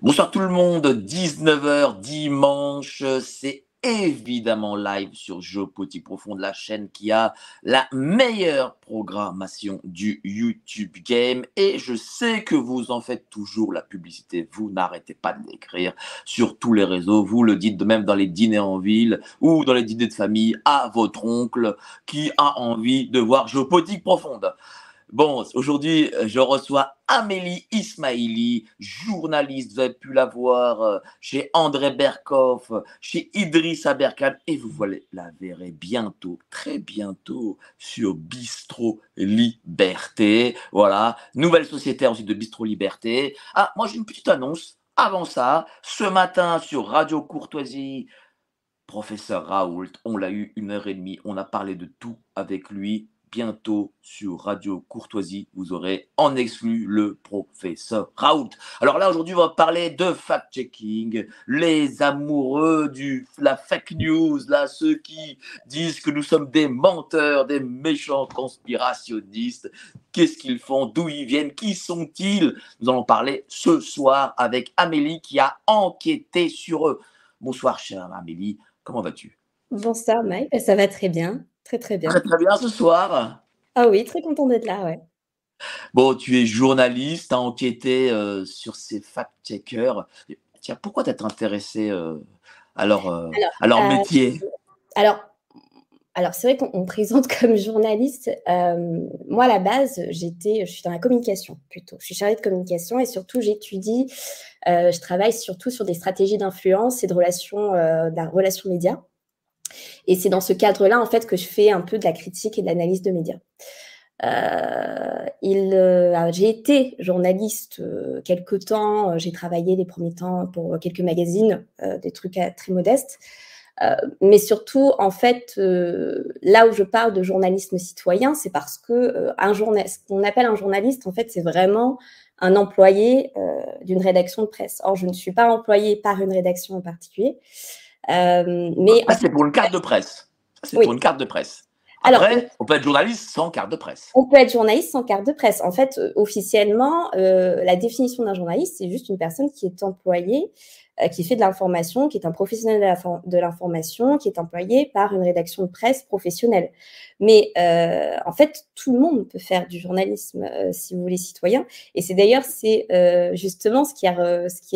Bonsoir tout le monde, 19h dimanche, c'est évidemment live sur Géopolitique Profonde, la chaîne qui a la meilleure programmation du YouTube Game. Et je sais que vous en faites toujours la publicité, vous n'arrêtez pas de l'écrire sur tous les réseaux, vous le dites même dans les dîners en ville ou dans les dîners de famille à votre oncle qui a envie de voir Géopolitique Profonde. Bon, aujourd'hui, je reçois Amélie Ismaïli, journaliste, vous avez pu la voir chez André Berkoff, chez Idrissa Berkane, et vous la verrez bientôt, très bientôt, sur Bistro Liberté. Voilà, nouvelle sociétaire ensuite de Bistro Liberté. Ah, moi j'ai une petite annonce, avant ça, ce matin sur Radio Courtoisie, Professeur Raoult, on l'a eu 1h30, on a parlé de tout avec lui. Bientôt sur Radio Courtoisie, vous aurez en exclu le professeur Raoult. Alors là, aujourd'hui, on va parler de fact-checking, les amoureux de la fake news, là, ceux qui disent que nous sommes des menteurs, des méchants conspirationnistes. Qu'est-ce qu'ils font? D'où ils viennent? Qui sont-ils? Nous allons parler ce soir avec Amélie qui a enquêté sur eux. Bonsoir, chère Amélie. Comment vas-tu? Bonsoir, Mike. Ça va très bien. Très, très bien. Très, très bien ce soir. Ah oui, très content d'être là, ouais. Bon, tu es journaliste, tu as enquêté sur ces fact-checkers. Tiens, pourquoi t'es intéressée à leur métier? Alors c'est vrai qu'on me présente comme journaliste. Moi, à la base, je suis dans la communication plutôt. Je suis chargée de communication et surtout, j'étudie, je travaille surtout sur des stratégies d'influence et de relations médias. Et c'est dans ce cadre-là, en fait, que je fais un peu de la critique et de l'analyse de médias. J'ai été journaliste quelque temps. J'ai travaillé les premiers temps pour quelques magazines, des trucs très modestes. Mais surtout, en fait, là où je parle de journalisme citoyen, c'est parce que ce qu'on appelle un journaliste, en fait, c'est vraiment un employé d'une rédaction de presse. Or, je ne suis pas employée par une rédaction en particulier. C'est pour une carte de presse. C'est oui. Pour une carte de presse. Après, alors, on peut être journaliste sans carte de presse. On peut être journaliste sans carte de presse. En fait, officiellement, la définition d'un journaliste, c'est juste une personne qui est employée, qui fait de l'information, qui est un professionnel de l'information, qui est employé par une rédaction de presse professionnelle. Mais en fait, tout le monde peut faire du journalisme, si vous voulez, citoyen. Et c'est d'ailleurs, justement ce qui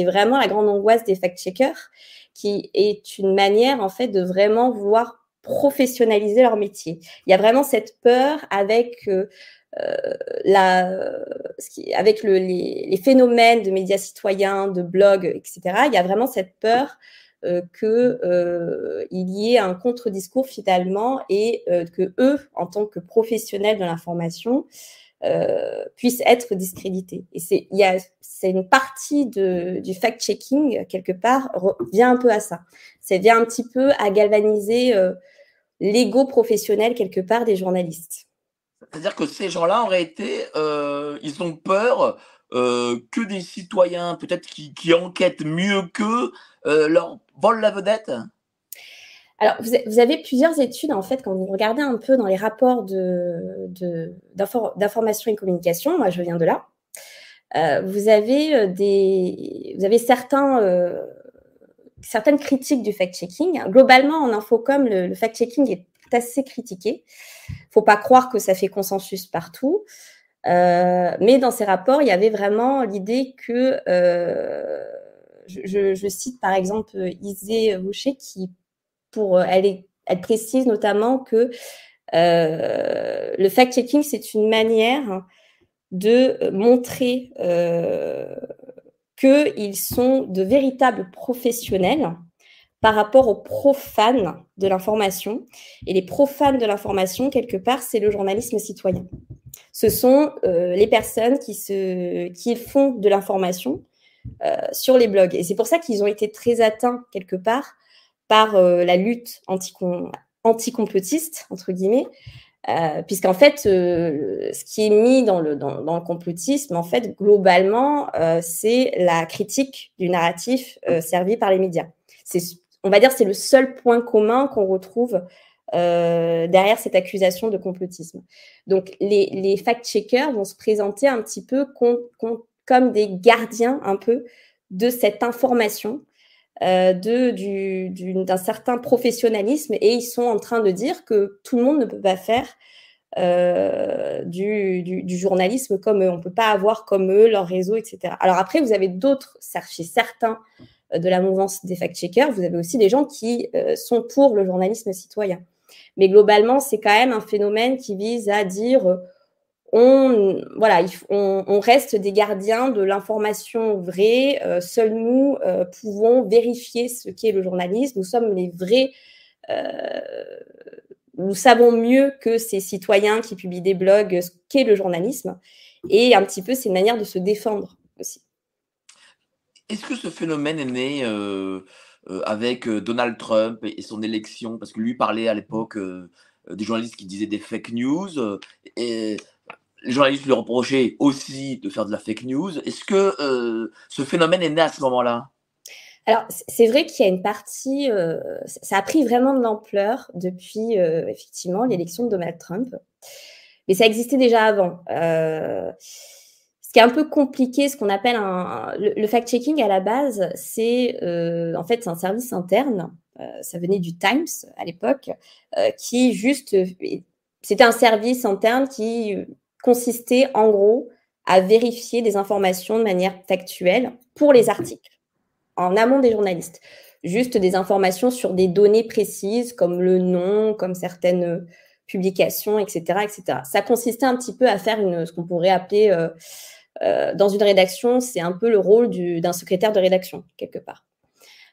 est vraiment la grande angoisse des fact-checkers, qui est une manière, en fait, de vraiment vouloir professionnaliser leur métier. Il y a vraiment cette peur avec, les phénomènes de médias citoyens, de blogs, etc. Il y a vraiment cette peur qu'il y ait un contre-discours, finalement, et que eux, en tant que professionnels de l'information, puissent être discrédités. Et c'est une partie du fact-checking, quelque part, vient un peu à ça. Ça vient un petit peu à galvaniser l'ego professionnel, quelque part, des journalistes. C'est-à-dire que ces gens-là, en réalité, ils ont peur que des citoyens, peut-être qui enquêtent mieux qu'eux, leur volent la vedette. Alors, vous avez plusieurs études, en fait, quand vous regardez un peu dans les rapports d'information et communication, moi, je viens de là, vous avez certaines critiques du fact-checking. Globalement, en infocom, le fact-checking est assez critiqué. Il ne faut pas croire que ça fait consensus partout. Mais dans ces rapports, il y avait vraiment l'idée que, je cite par exemple Isée Boucher qui, elle précise notamment que le fact-checking, c'est une manière de montrer qu'ils sont de véritables professionnels par rapport aux profanes de l'information. Et les profanes de l'information, quelque part, c'est le journalisme citoyen. Ce sont les personnes qui font de l'information sur les blogs. Et c'est pour ça qu'ils ont été très atteints, quelque part, par la lutte anticomplotiste, entre guillemets, puisqu'en fait, ce qui est mis dans le complotisme, en fait, globalement, c'est la critique du narratif servi par les médias. On va dire que c'est le seul point commun qu'on retrouve derrière cette accusation de complotisme. Donc, les fact-checkers vont se présenter un petit peu comme des gardiens un peu de cette information, d'un certain professionnalisme, et ils sont en train de dire que tout le monde ne peut pas faire du journalisme comme eux. On ne peut pas avoir comme eux leur réseau, etc. Alors après, vous avez d'autres, chez certains de la mouvance des fact-checkers, vous avez aussi des gens qui sont pour le journalisme citoyen. Mais globalement, c'est quand même un phénomène qui vise à dire on reste des gardiens de l'information vraie. Seuls nous pouvons vérifier ce qu'est le journalisme. Nous sommes les vrais. Nous savons mieux que ces citoyens qui publient des blogs ce qu'est le journalisme. Et un petit peu, c'est une manière de se défendre aussi. Est-ce que ce phénomène est né avec Donald Trump et son élection? Parce que lui parlait à l'époque des journalistes qui disaient des fake news. Et les journalistes lui reprochaient aussi de faire de la fake news. Est-ce que ce phénomène est né à ce moment-là? Alors, c'est vrai qu'il y a une partie... ça a pris vraiment de l'ampleur depuis, effectivement, l'élection de Donald Trump. Mais ça existait déjà avant. Ce qui est un peu compliqué, ce qu'on appelle... le fact-checking, à la base, c'est en fait c'est un service interne. Ça venait du Times, à l'époque, qui juste... C'était un service interne qui... consistait en gros à vérifier des informations de manière factuelle pour les articles, en amont des journalistes. Juste des informations sur des données précises, comme le nom, comme certaines publications, etc., etc. Ça consistait un petit peu à faire ce qu'on pourrait appeler, dans une rédaction, c'est un peu le rôle d'un secrétaire de rédaction, quelque part.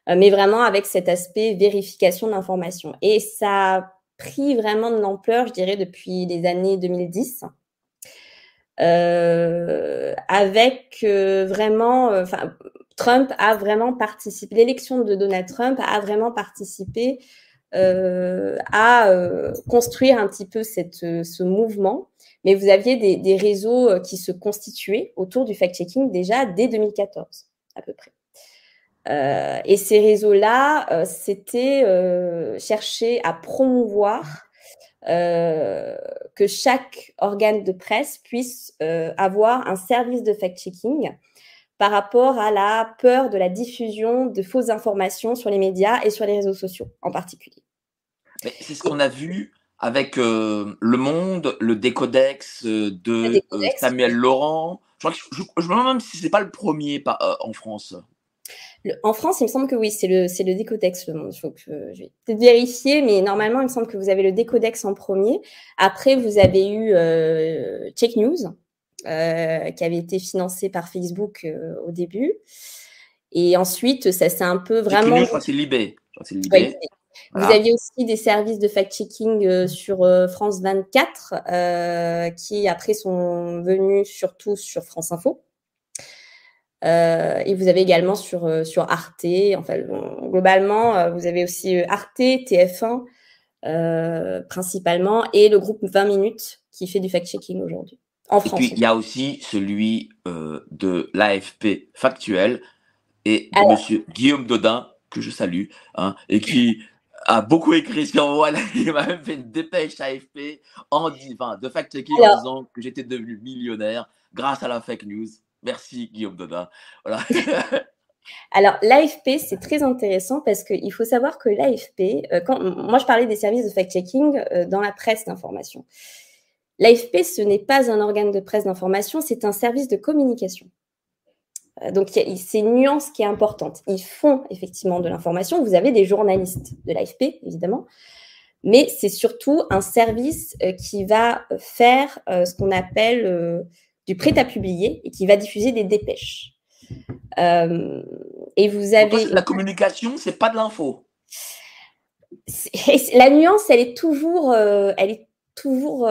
Mais vraiment avec cet aspect vérification de l'information. Et ça a pris vraiment de l'ampleur, je dirais, depuis les années 2010, avec vraiment, Trump a vraiment participé. L'élection de Donald Trump a vraiment participé à construire un petit peu ce mouvement. Mais vous aviez des réseaux qui se constituaient autour du fact-checking déjà dès 2014 à peu près. Et ces réseaux-là, c'était chercher à promouvoir que chaque organe de presse puisse avoir un service de fact-checking par rapport à la peur de la diffusion de fausses informations sur les médias et sur les réseaux sociaux en particulier. Mais c'est ce qu'on a vu avec Le Monde, le Décodex de Samuel Laurent. Je me demande même si ce n'est pas le premier en France. En France, il me semble que oui, c'est le Décodex, Le Monde. Il faut que je vais peut-être vérifier, mais normalement, il me semble que vous avez le Décodex en premier. Après, vous avez eu Check News, qui avait été financé par Facebook au début. Et ensuite, ça s'est un peu vraiment… Check News, je crois que c'est Libé. Ouais, voilà. Vous aviez aussi des services de fact-checking sur France 24, qui après sont venus surtout sur France Info. Et vous avez également sur Arte, enfin, globalement, vous avez aussi Arte, TF1 principalement, et le groupe 20 minutes qui fait du fact-checking aujourd'hui, en France. Et puis, il y a aussi celui de l'AFP Factuel et de M. Guillaume Daudin, que je salue, hein, et qui a beaucoup écrit sur moi. Il m'a même fait une dépêche AFP de fact-checking en disant que j'étais devenu millionnaire grâce à la fake news. Merci Guillaume Daudin. Voilà. Alors, l'AFP, c'est très intéressant parce qu'il faut savoir que l'AFP, moi je parlais des services de fact-checking dans la presse d'information. L'AFP, ce n'est pas un organe de presse d'information, c'est un service de communication. Donc, c'est une nuance qui est importante. Ils font effectivement de l'information. Vous avez des journalistes de l'AFP, évidemment, mais c'est surtout un service qui va faire ce qu'on appelle... du prêt à publier et qui va diffuser des dépêches. Et vous avez... Pourquoi c'est de la communication, c'est pas de l'info. La nuance, elle est toujours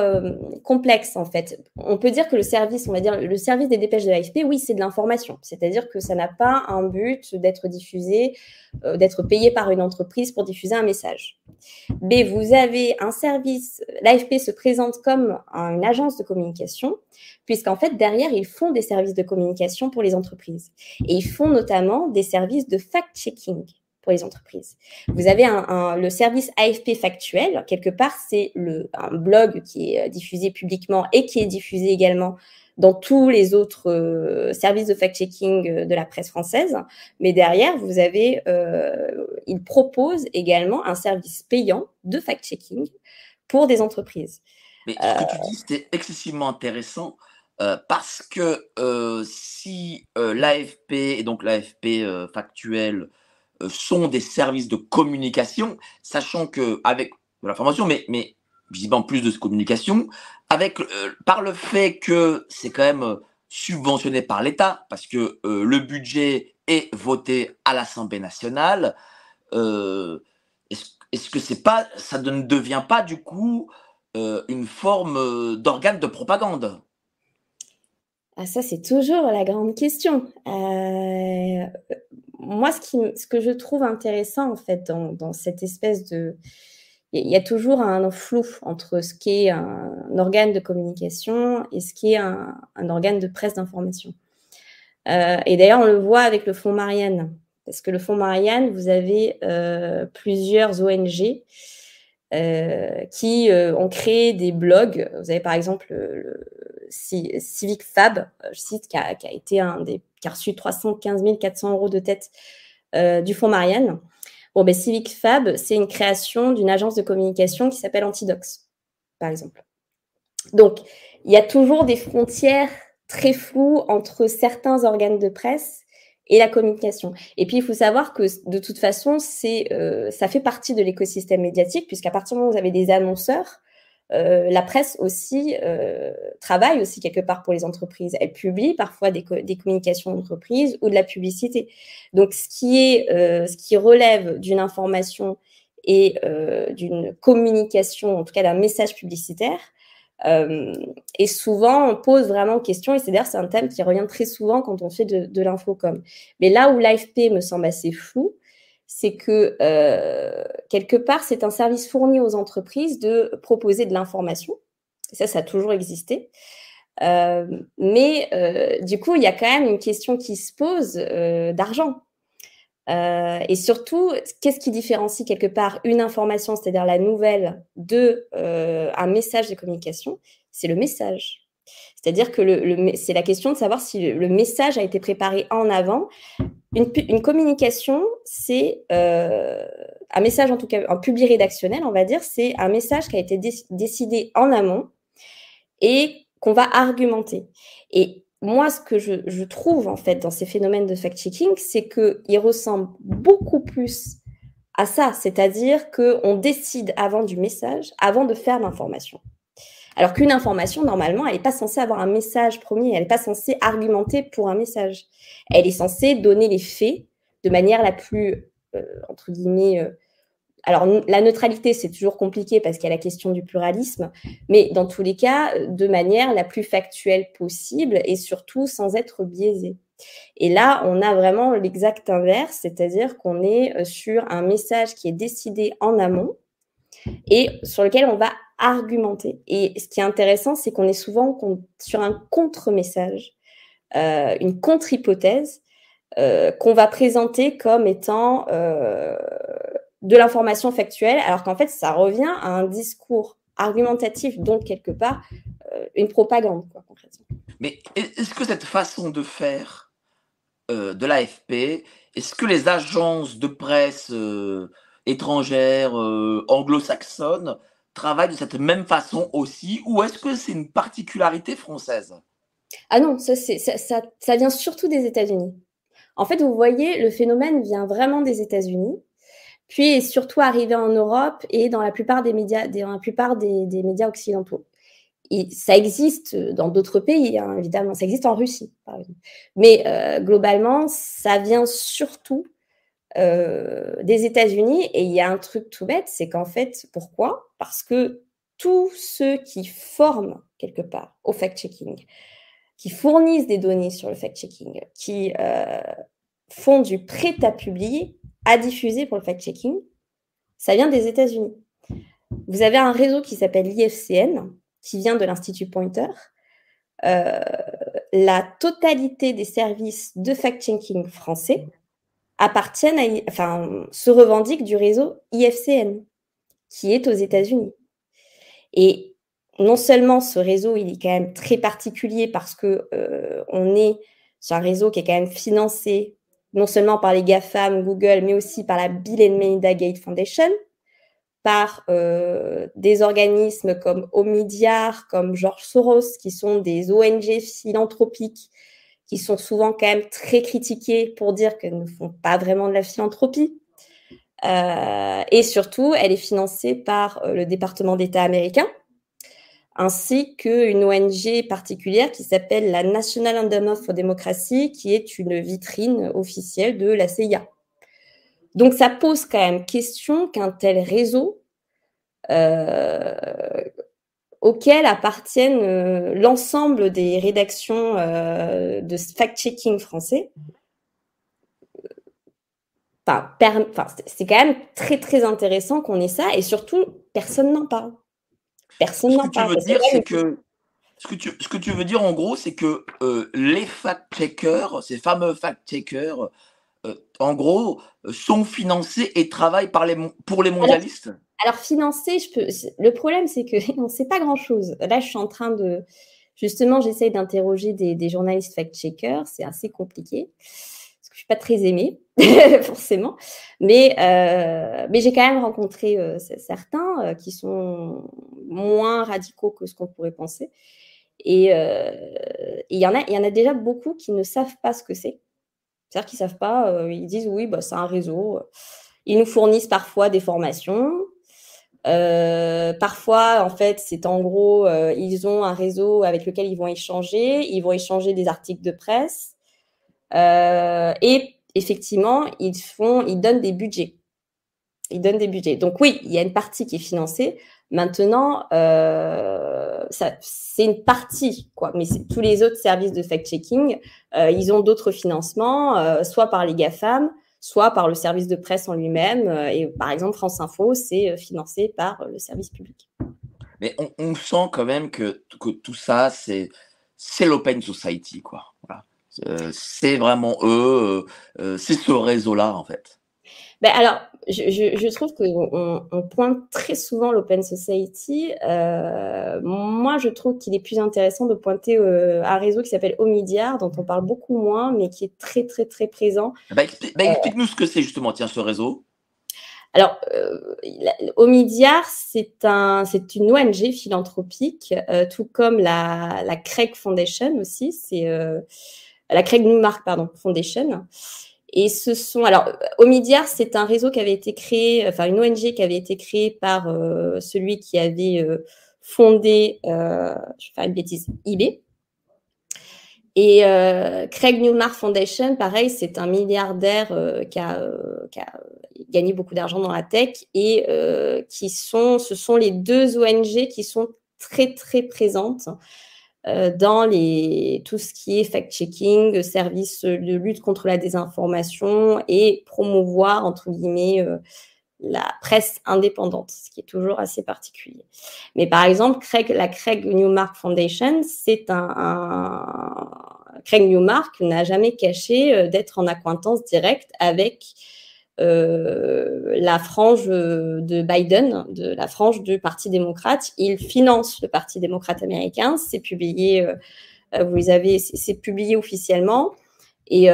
complexe, en fait. On peut dire que le service des dépêches de l'AFP, oui, c'est de l'information. C'est-à-dire que ça n'a pas un but d'être diffusé, d'être payé par une entreprise pour diffuser un message. Mais vous avez un service, l'AFP se présente comme une agence de communication, puisqu'en fait, derrière, ils font des services de communication pour les entreprises. Et ils font notamment des services de fact-checking pour les entreprises. Vous avez le service AFP Factuel, quelque part, c'est un blog qui est diffusé publiquement et qui est diffusé également dans tous les autres services de fact-checking de la presse française. Mais derrière, vous avez, il propose également un service payant de fact-checking pour des entreprises. Mais ce que tu dis, c'est excessivement intéressant parce que si l'AFP, et donc l'AFP Factuel, sont des services de communication, sachant qu'avec de l'information, mais visiblement plus de communication, par le fait que c'est quand même subventionné par l'État, parce que le budget est voté à l'Assemblée nationale, est-ce que c'est pas, ça ne devient pas du coup une forme d'organe de propagande ? Ah, ça, c'est toujours la grande question. Moi, ce que je trouve intéressant, en fait, dans cette espèce de... Il y a toujours un flou entre ce qu'est un organe de communication et ce qu'est un organe de presse d'information. Et d'ailleurs, on le voit avec le Fonds Marianna. Parce que le Fonds Marianna, vous avez plusieurs ONG qui ont créé des blogs. Vous avez, par exemple, le Civic Fab, je cite, qui a été un des... qui a reçu 315 400 euros de tête du Fonds Marianna. Bon, ben, Civic Fab, c'est une création d'une agence de communication qui s'appelle Antidox, par exemple. Donc, il y a toujours des frontières très floues entre certains organes de presse et la communication. Et puis, il faut savoir que, de toute façon, ça fait partie de l'écosystème médiatique, puisqu'à partir du moment où vous avez des annonceurs, la presse aussi travaille aussi quelque part pour les entreprises. Elle publie parfois des communications d'entreprise ou de la publicité. Donc, ce qui relève d'une information et d'une communication, en tout cas d'un message publicitaire, et souvent on pose vraiment question, et c'est d'ailleurs un thème qui revient très souvent quand on fait de l'infocom. Mais là où l'AFP me semble assez flou, c'est que, quelque part, c'est un service fourni aux entreprises de proposer de l'information. Et ça a toujours existé. Mais du coup, il y a quand même une question qui se pose d'argent. Et surtout, qu'est-ce qui différencie quelque part une information, c'est-à-dire la nouvelle, de un message de communication ? C'est le message. C'est-à-dire que c'est la question de savoir si le message a été préparé en avant. Une communication, c'est un message, en tout cas, un public rédactionnel, on va dire, c'est un message qui a été décidé en amont et qu'on va argumenter. Et moi, ce que je trouve, en fait, dans ces phénomènes de fact-checking, c'est qu'ils ressemblent beaucoup plus à ça, c'est-à-dire qu'on décide avant du message, avant de faire l'information. Alors qu'une information, normalement, elle n'est pas censée avoir un message premier, elle n'est pas censée argumenter pour un message. Elle est censée donner les faits de manière la plus, entre guillemets... alors, la neutralité, c'est toujours compliqué parce qu'il y a la question du pluralisme, mais dans tous les cas, de manière la plus factuelle possible et surtout sans être biaisée. Et là, on a vraiment l'exact inverse, c'est-à-dire qu'on est sur un message qui est décidé en amont et sur lequel on va argumenter. Et ce qui est intéressant, c'est qu'on est souvent sur un contre-message, une contre-hypothèse qu'on va présenter comme étant de l'information factuelle, alors qu'en fait, ça revient à un discours argumentatif, donc quelque part, une propagande, quoi, concrètement. Mais est-ce que cette façon de faire de l'AFP, est-ce que les agences de presse étrangères, anglo-saxonnes, travaillent de cette même façon aussi, ou est-ce que c'est une particularité française ? Ah non, ça vient surtout des États-Unis. En fait, vous voyez, le phénomène vient vraiment des États-Unis, puis est surtout arrivé en Europe et dans la plupart des médias occidentaux. Et ça existe dans d'autres pays, hein, évidemment. Ça existe en Russie, par exemple. Mais globalement, ça vient surtout des États-Unis. Et il y a un truc tout bête, c'est qu'en fait, pourquoi ? Parce que tous ceux qui forment, quelque part, au fact-checking, qui fournissent des données sur le fact-checking, qui font du prêt à publier, à diffuser pour le fact-checking, ça vient des États-Unis. Vous avez un réseau qui s'appelle l'IFCN, qui vient de l'Institut Poynter. La totalité des services de fact-checking français appartiennent à, enfin, se revendiquent du réseau IFCN, qui est aux États-Unis. Et non seulement ce réseau, il est quand même très particulier parce que on est sur un réseau qui est quand même financé non seulement par les GAFAM, Google, mais aussi par la Bill and Melinda Gates Foundation, par des organismes comme Omidyar, comme George Soros, qui sont des ONG philanthropiques, qui sont souvent quand même très critiquées pour dire qu'elles ne font pas vraiment de la philanthropie. Et surtout, elle est financée par le département d'État américain, ainsi qu'une ONG particulière qui s'appelle la National Endowment for Democracy, qui est une vitrine officielle de la CIA. Donc, ça pose quand même question qu'un tel réseau auquel appartiennent l'ensemble des rédactions de fact-checking français, c'est quand même très, très intéressant qu'on ait ça. Et surtout, personne n'en parle. Ce que tu veux dire, en gros, c'est que les fact-checkers, ces fameux fact-checkers, en gros, sont financés et travaillent pour les mondialistes. Alors financés, le problème, c'est qu'on ne sait pas grand-chose. Là, je suis en train de... Justement, j'essaye d'interroger des journalistes fact-checkers. C'est assez compliqué. Je ne suis pas très aimée, forcément. Mais j'ai quand même rencontré certains qui sont moins radicaux que ce qu'on pourrait penser. Et il y en a déjà beaucoup qui ne savent pas ce que c'est. C'est-à-dire qu'ils ne savent pas, ils disent oui, bah, c'est un réseau. Ils nous fournissent parfois des formations. Parfois, en fait, c'est en gros, ils ont un réseau avec lequel ils vont échanger des articles de presse. Et effectivement, ils donnent des budgets. Ils donnent des budgets. Donc oui, il y a une partie qui est financée. Maintenant, c'est une partie, quoi. Mais tous les autres services de fact-checking, ils ont d'autres financements, soit par les GAFAM, soit par le service de presse en lui-même. Et par exemple, France Info, c'est financé par le service public. Mais on sent quand même que tout ça, c'est l'Open Society, quoi. Voilà. C'est vraiment eux, c'est ce réseau-là, en fait. Ben alors, je trouve qu'on pointe très souvent l'Open Society. Moi, je trouve qu'il est plus intéressant de pointer un réseau qui s'appelle Omidyar, dont on parle beaucoup moins, mais qui est très, très, très présent. Explique-nous ce que c'est justement, tiens, ce réseau. Alors, Omidyar, c'est une ONG philanthropique, tout comme la Craig Foundation aussi. C'est la Craig Newmark, pardon, Foundation. Et alors, Omidyar, c'est un réseau qui avait été créé, enfin une ONG qui avait été créée par celui qui avait fondé, je vais faire une bêtise, eBay. Et Craig Newmark Foundation, pareil, c'est un milliardaire qui a gagné beaucoup d'argent dans la tech et ce sont les deux ONG qui sont très, très présentes dans tout ce qui est fact-checking, service de lutte contre la désinformation et promouvoir, entre guillemets, la presse indépendante, ce qui est toujours assez particulier. Mais par exemple, la Craig Newmark Foundation, Craig Newmark n'a jamais caché d'être en accointance directe avec la frange de Biden, de la frange du Parti démocrate. Il finance le Parti démocrate américain. C'est publié, c'est publié officiellement. Et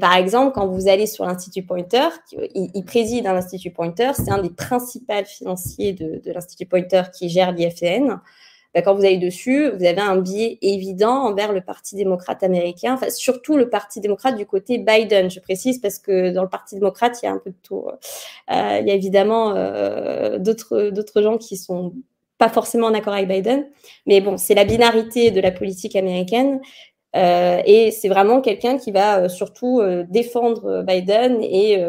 par exemple, quand vous allez sur l'Institut Poynter, il préside à l'Institut Poynter, c'est un des principaux financiers de l'Institut Poynter qui gère l'IFCN. Ben, quand vous allez dessus, vous avez un biais évident envers le Parti démocrate américain, enfin, surtout le Parti démocrate du côté Biden, je précise, parce que dans le Parti démocrate, il y a un peu de tout. Il y a évidemment d'autres gens qui sont pas forcément en accord avec Biden, mais bon, c'est la binarité de la politique américaine. Et c'est vraiment quelqu'un qui va surtout défendre Biden et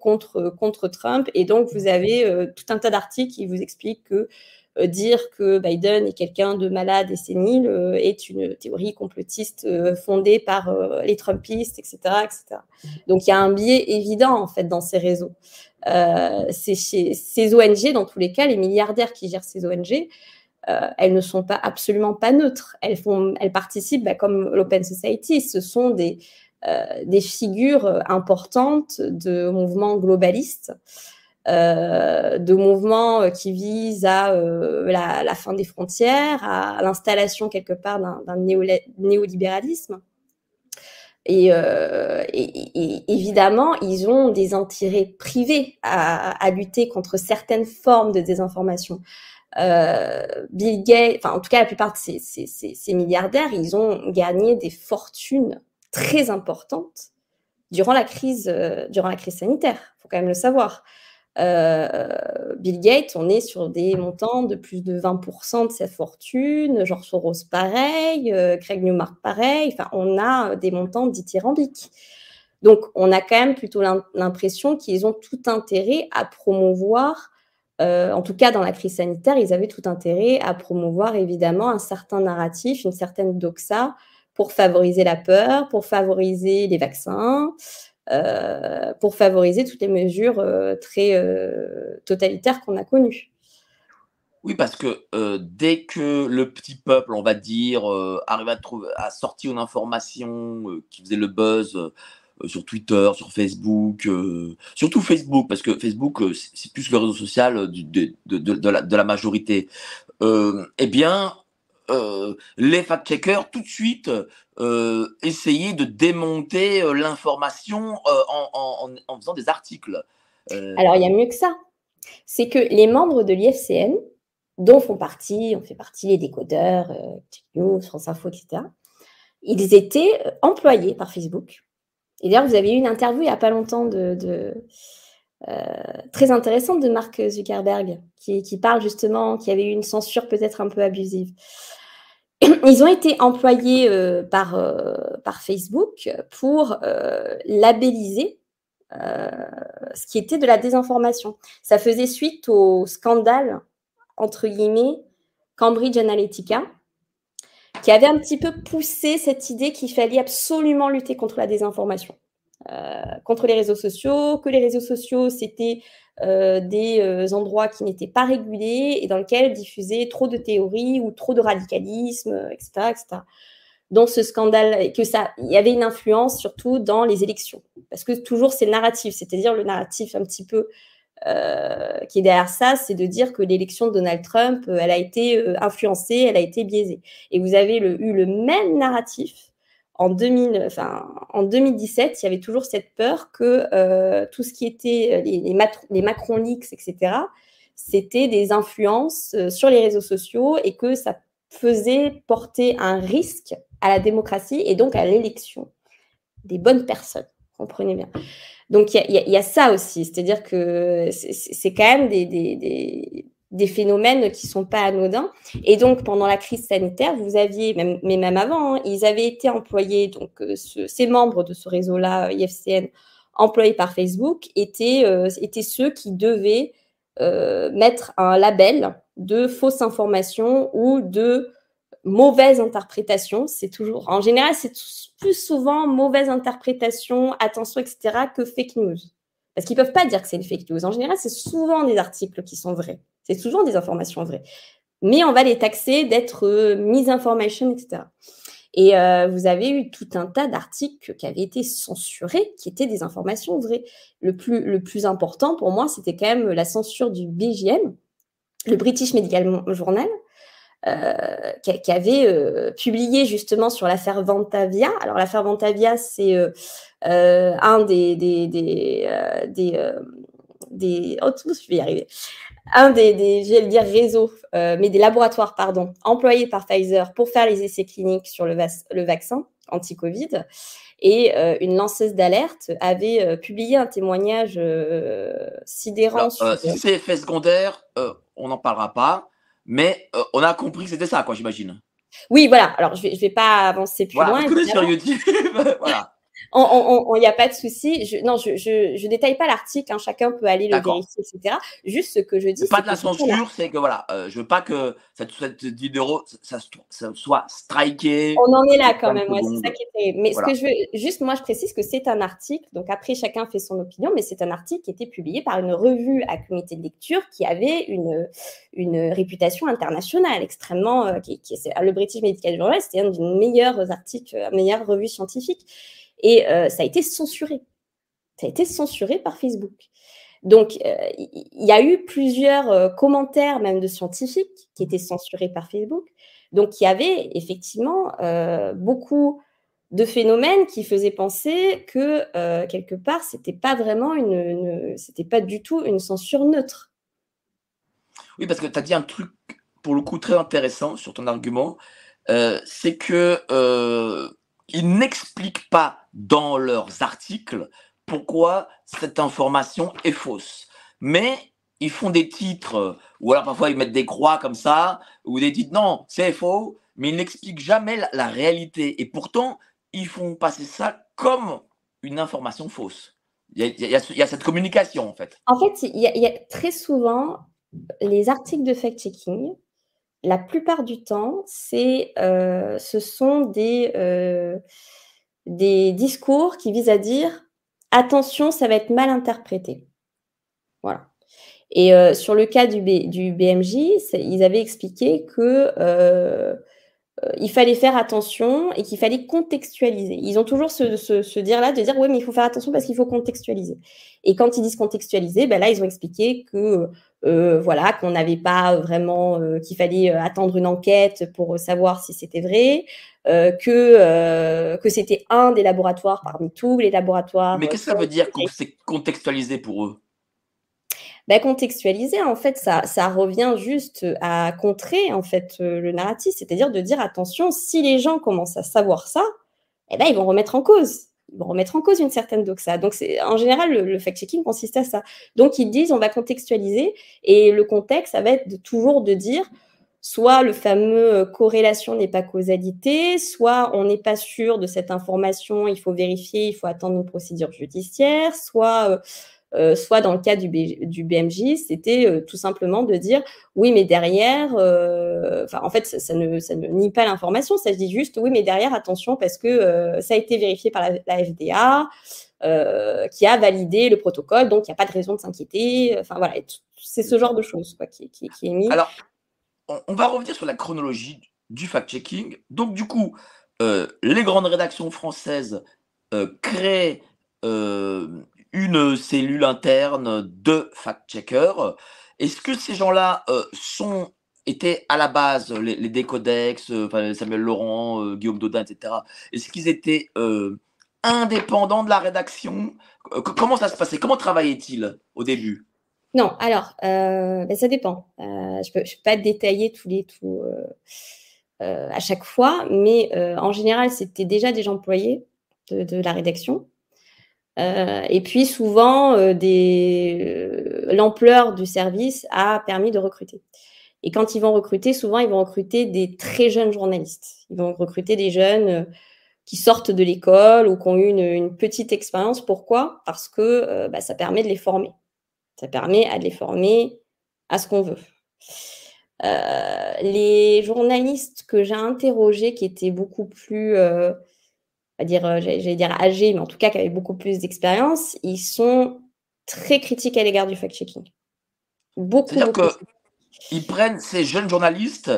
contre Trump. Et donc, vous avez tout un tas d'articles qui vous expliquent que dire que Biden est quelqu'un de malade et sénile est une théorie complotiste fondée par les Trumpistes, etc., etc. Donc, il y a un biais évident, en fait, dans ces réseaux. C'est chez ces ONG, dans tous les cas, les milliardaires qui gèrent ces ONG, elles ne sont pas absolument pas neutres. Elles participent, comme l'Open Society, ce sont des figures importantes de mouvements globalistes, de mouvements qui visent à la fin des frontières, à l'installation quelque part d'un néolibéralisme. Et évidemment, ils ont des intérêts privés à lutter contre certaines formes de désinformation. Bill Gates, enfin en tout cas la plupart de ces milliardaires, ils ont gagné des fortunes très importantes durant la crise sanitaire. Faut quand même le savoir. Bill Gates, on est sur des montants de plus de 20% de sa fortune, George Soros pareil, Craig Newmark pareil, enfin on a des montants dithyrambiques. Donc on a quand même plutôt l'impression qu'ils ont tout intérêt à promouvoir. En tout cas, dans la crise sanitaire, ils avaient tout intérêt à promouvoir évidemment un certain narratif, une certaine doxa pour favoriser la peur, pour favoriser les vaccins, pour favoriser toutes les mesures très totalitaires qu'on a connues. Oui, parce que dès que le petit peuple, on va dire, arrive à sortir une information qui faisait le buzz... sur Twitter, sur Facebook, surtout Facebook, parce que Facebook, c'est plus le réseau social de la majorité. Eh bien, les fact-checkers, tout de suite, essayaient de démonter l'information en faisant des articles. Alors, il y a mieux que ça. C'est que les membres de l'IFCN, dont on fait partie les décodeurs, Check News, France Info, etc., ils étaient employés par Facebook. Et d'ailleurs, vous avez eu une interview il n'y a pas longtemps très intéressante de Mark Zuckerberg qui parle justement qu'il y avait eu une censure peut-être un peu abusive. Ils ont été employés par Facebook pour labelliser ce qui était de la désinformation. Ça faisait suite au scandale, entre guillemets, Cambridge Analytica, qui avait un petit peu poussé cette idée qu'il fallait absolument lutter contre la désinformation, contre les réseaux sociaux, que les réseaux sociaux, c'était des endroits qui n'étaient pas régulés et dans lesquels diffusaient trop de théories ou trop de radicalisme, etc., etc. Donc, ce scandale, il y avait une influence surtout dans les élections. Parce que toujours, c'est le narratif, c'est-à-dire le narratif un petit peu qui est derrière ça, c'est de dire que l'élection de Donald Trump, elle a été influencée, elle a été biaisée. Et vous avez eu le même narratif en 2017, il y avait toujours cette peur que tout ce qui était les Macron leaks, etc., c'était des influences sur les réseaux sociaux et que ça faisait porter un risque à la démocratie et donc à l'élection des bonnes personnes. Comprenez bien. Donc, il y a ça aussi, c'est-à-dire que c'est quand même des phénomènes qui ne sont pas anodins. Et donc, pendant la crise sanitaire, vous aviez, même avant, ils avaient été employés, donc ces membres de ce réseau-là, IFCN, employés par Facebook, étaient ceux qui devaient mettre un label de fausse information ou de mauvaise interprétation. C'est toujours, en général, c'est plus souvent mauvaise interprétation, attention, etc., que fake news. Parce qu'ils ne peuvent pas dire que c'est une fake news. En général, c'est souvent des articles qui sont vrais. C'est souvent des informations vraies. Mais on va les taxer d'être misinformation, etc. Et vous avez eu tout un tas d'articles qui avaient été censurés, qui étaient des informations vraies. Le plus important pour moi, c'était quand même la censure du BJM, le British Medical Journal, qui avait publié justement sur l'affaire Ventavia. Alors, l'affaire Ventavia, c'est des laboratoires, pardon, employés par Pfizer pour faire les essais cliniques sur le vaccin anti-Covid. Et une lanceuse d'alerte avait publié un témoignage sidérant. Alors, sur... si c'est effet secondaire, on n'en parlera pas. mais on a compris que c'était ça, quoi, j'imagine. Oui, voilà. Alors, je ne vais pas avancer plus loin. Vous connaissez sur YouTube. Voilà. Il n'y a pas de souci. Je détaille pas l'article. Hein, chacun peut aller le vérifier, etc. Juste ce que je dis. Pas de la censure, c'est que voilà, je veux pas que cette vidéo ça soit striké. On en est là quand même. Ouais, c'est ça qui était. Mais voilà. Ce que je veux, juste moi, je précise que c'est un article. Donc après, chacun fait son opinion, mais c'est un article qui était publié par une revue à comité de lecture qui avait une réputation internationale extrêmement. Le British Medical Journal, c'était un des meilleurs articles, la meilleure revue scientifique. Et ça a été censuré. Ça a été censuré par Facebook. Donc, il y a eu plusieurs commentaires, même de scientifiques, qui étaient censurés par Facebook. Donc, il y avait effectivement beaucoup de phénomènes qui faisaient penser que, quelque part, c'était pas vraiment c'était pas du tout une censure neutre. Oui, parce que tu as dit un truc, pour le coup, très intéressant sur ton argument. C'est que... ils n'expliquent pas dans leurs articles pourquoi cette information est fausse. Mais ils font des titres, ou alors parfois ils mettent des croix comme ça, ou des titres, non, c'est faux, mais ils n'expliquent jamais la réalité. Et pourtant, ils font passer ça comme une information fausse. Il y a cette communication, en fait. En fait, il y a très souvent les articles de fact-checking. La plupart du temps, ce sont des discours qui visent à dire « attention, ça va être mal interprété ». Voilà. Et sur le cas du BMJ, ils avaient expliqué qu'il fallait faire attention et qu'il fallait contextualiser. Ils ont toujours ce dire-là de dire « oui, mais il faut faire attention parce qu'il faut contextualiser ». Et quand ils disent « contextualiser », ben là, ils ont expliqué que… voilà, qu'on n'avait pas vraiment, qu'il fallait attendre une enquête pour savoir si c'était vrai, que c'était un des laboratoires parmi tous les laboratoires. Mais qu'est-ce que ça veut dire contextualiser pour eux? Ben, contextualiser, en fait, ça revient juste à contrer en fait le narratif, c'est-à-dire de dire attention, si les gens commencent à savoir ça, eh ben ils vont remettre en cause. Ils vont remettre en cause une certaine doxa. Donc, en général, le fact-checking consiste à ça. Donc, ils disent, on va contextualiser. Et le contexte, ça va être toujours de dire, soit le fameux corrélation n'est pas causalité, soit on n'est pas sûr de cette information, il faut vérifier, il faut attendre une procédure judiciaire, soit dans le cas du BMJ, c'était tout simplement de dire oui, mais derrière, en fait, ça ne nie pas l'information, ça dit juste oui, mais derrière, attention, parce que ça a été vérifié par la FDA qui a validé le protocole, donc il n'y a pas de raison de s'inquiéter. Enfin voilà, c'est ce genre de choses quoi, qui est mis. Alors, on va revenir sur la chronologie du fact-checking. Donc, du coup, les grandes rédactions françaises créent. Une cellule interne de fact-checkers. Est-ce que ces gens-là étaient à la base les Décodex, Samuel Laurent, Guillaume Daudin, etc. Est-ce qu'ils étaient indépendants de la rédaction? Comment ça se passait? Comment travaillaient-ils au début? Non, alors, ça dépend. Je peux pas détailler à chaque fois, mais en général, c'était déjà des gens employés de la rédaction. Et puis souvent, l'ampleur du service a permis de recruter. Et quand ils vont recruter, souvent ils vont recruter des très jeunes journalistes. Ils vont recruter des jeunes qui sortent de l'école ou qui ont eu une petite expérience. Pourquoi? Parce que ça permet de les former. Ça permet de les former à ce qu'on veut. Les journalistes que j'ai interrogés, qui étaient beaucoup plus âgés, mais en tout cas qui avaient beaucoup plus d'expérience, ils sont très critiques à l'égard du fact-checking. C'est-à-dire qu'ils prennent ces jeunes journalistes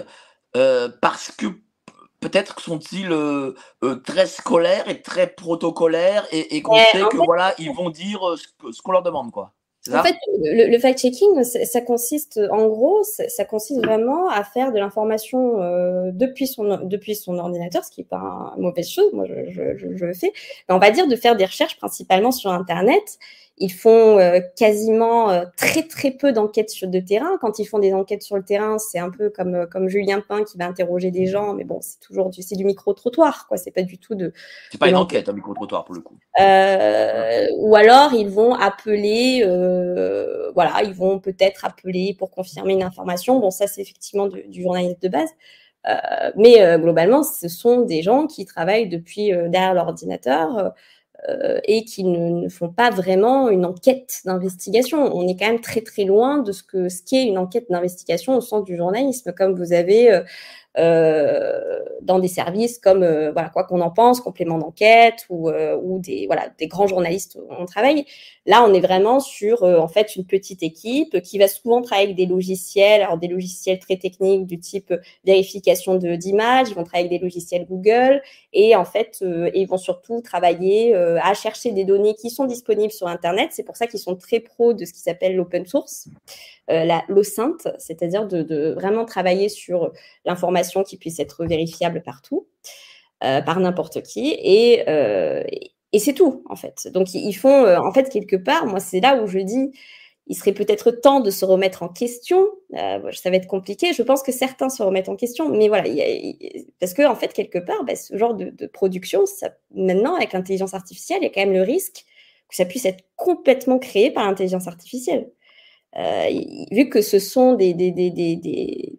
parce que peut-être sont-ils très scolaires et très protocolaires et qu'on sait que voilà, ils vont dire ce qu'on leur demande, quoi. En fait, le fact-checking, ça consiste, en gros, ça consiste vraiment à faire de l'information depuis son ordinateur, ce qui n'est pas une mauvaise chose, moi je le fais, mais on va dire de faire des recherches principalement sur Internet Ils font quasiment très très peu d'enquêtes de terrain. Quand ils font des enquêtes sur le terrain, c'est un peu comme Julien Pain qui va interroger des gens, mais bon, c'est toujours du micro-trottoir, quoi. C'est pas du tout de... C'est pas une enquête, un micro-trottoir, pour le coup. Ou alors, ils vont appeler, voilà, ils vont peut-être appeler pour confirmer une information. Bon, ça, c'est effectivement du journalisme de base. Mais globalement, ce sont des gens qui travaillent depuis derrière l'ordinateur, et qui ne font pas vraiment une enquête d'investigation. On est quand même très très loin de ce qu'est une enquête d'investigation au sens du journalisme, comme vous avez dans des services comme voilà, Quoi qu'on en pense, Complément d'enquête ou des grands journalistes où on travaille. Là, on est vraiment sur en fait une petite équipe qui va souvent travailler avec des logiciels, alors des logiciels très techniques du type vérification d'images, ils vont travailler avec des logiciels Google et en fait ils vont surtout travailler à chercher des données qui sont disponibles sur Internet. C'est pour ça qu'ils sont très pros de ce qui s'appelle l'open source, la l'OSINT, c'est-à-dire de vraiment travailler sur l'information qui puisse être vérifiable partout, par n'importe qui, et c'est tout, en fait. Donc, ils font, en fait, quelque part, moi, c'est là où je dis, il serait peut-être temps de se remettre en question. Ça va être compliqué. Je pense que certains se remettent en question, mais voilà, parce que, en fait, quelque part, bah, ce genre de production, ça, maintenant, avec l'intelligence artificielle, il y a quand même le risque que ça puisse être complètement créé par l'intelligence artificielle. Vu que ce sont des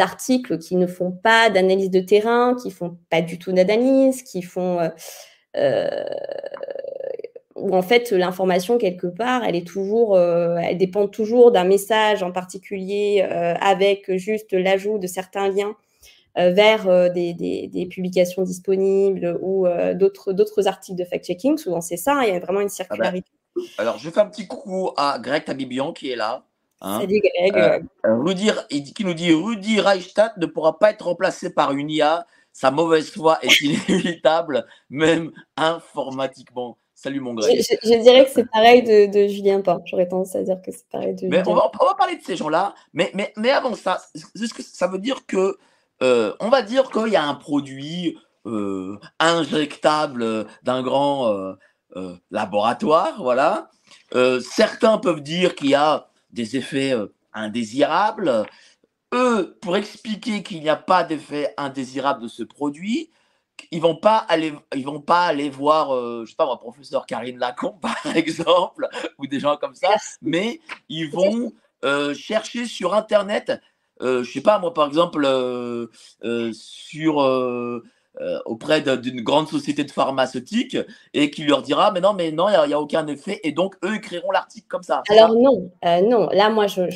articles qui ne font pas d'analyse de terrain, qui font pas du tout d'analyse, qui font où en fait l'information quelque part, elle est toujours, elle dépend toujours d'un message en particulier, avec juste l'ajout de certains liens vers des publications disponibles ou d'autres articles de fact-checking. Souvent c'est ça, hein, il y a vraiment une circularité. Ah ben, alors je fais un petit coucou à Greg Tabibian qui est là. Hein, salut Greg. Qui nous dit Rudy Reichstadt ne pourra pas être remplacé par une IA, sa mauvaise foi est inévitable, même informatiquement. Salut mon Greg. Je dirais que c'est pareil de Julien Pain. J'aurais tendance à dire que c'est pareil de Julien Pain. On va parler de ces gens-là, mais avant ça, ça veut dire que on va dire qu'il y a un produit injectable d'un grand laboratoire, voilà. Certains peuvent dire qu'il y a des effets indésirables. Eux, pour expliquer qu'il n'y a pas d'effet indésirable de ce produit, ils vont pas aller voir, je sais pas moi, professeur Karine Lacombe par exemple, ou des gens comme ça, mais ils vont chercher sur Internet, je sais pas moi par exemple, sur auprès d'une grande société de pharmaceutique et qui leur dira mais non, il n'y a aucun effet, et donc eux ils créeront l'article comme ça. Alors non, là moi je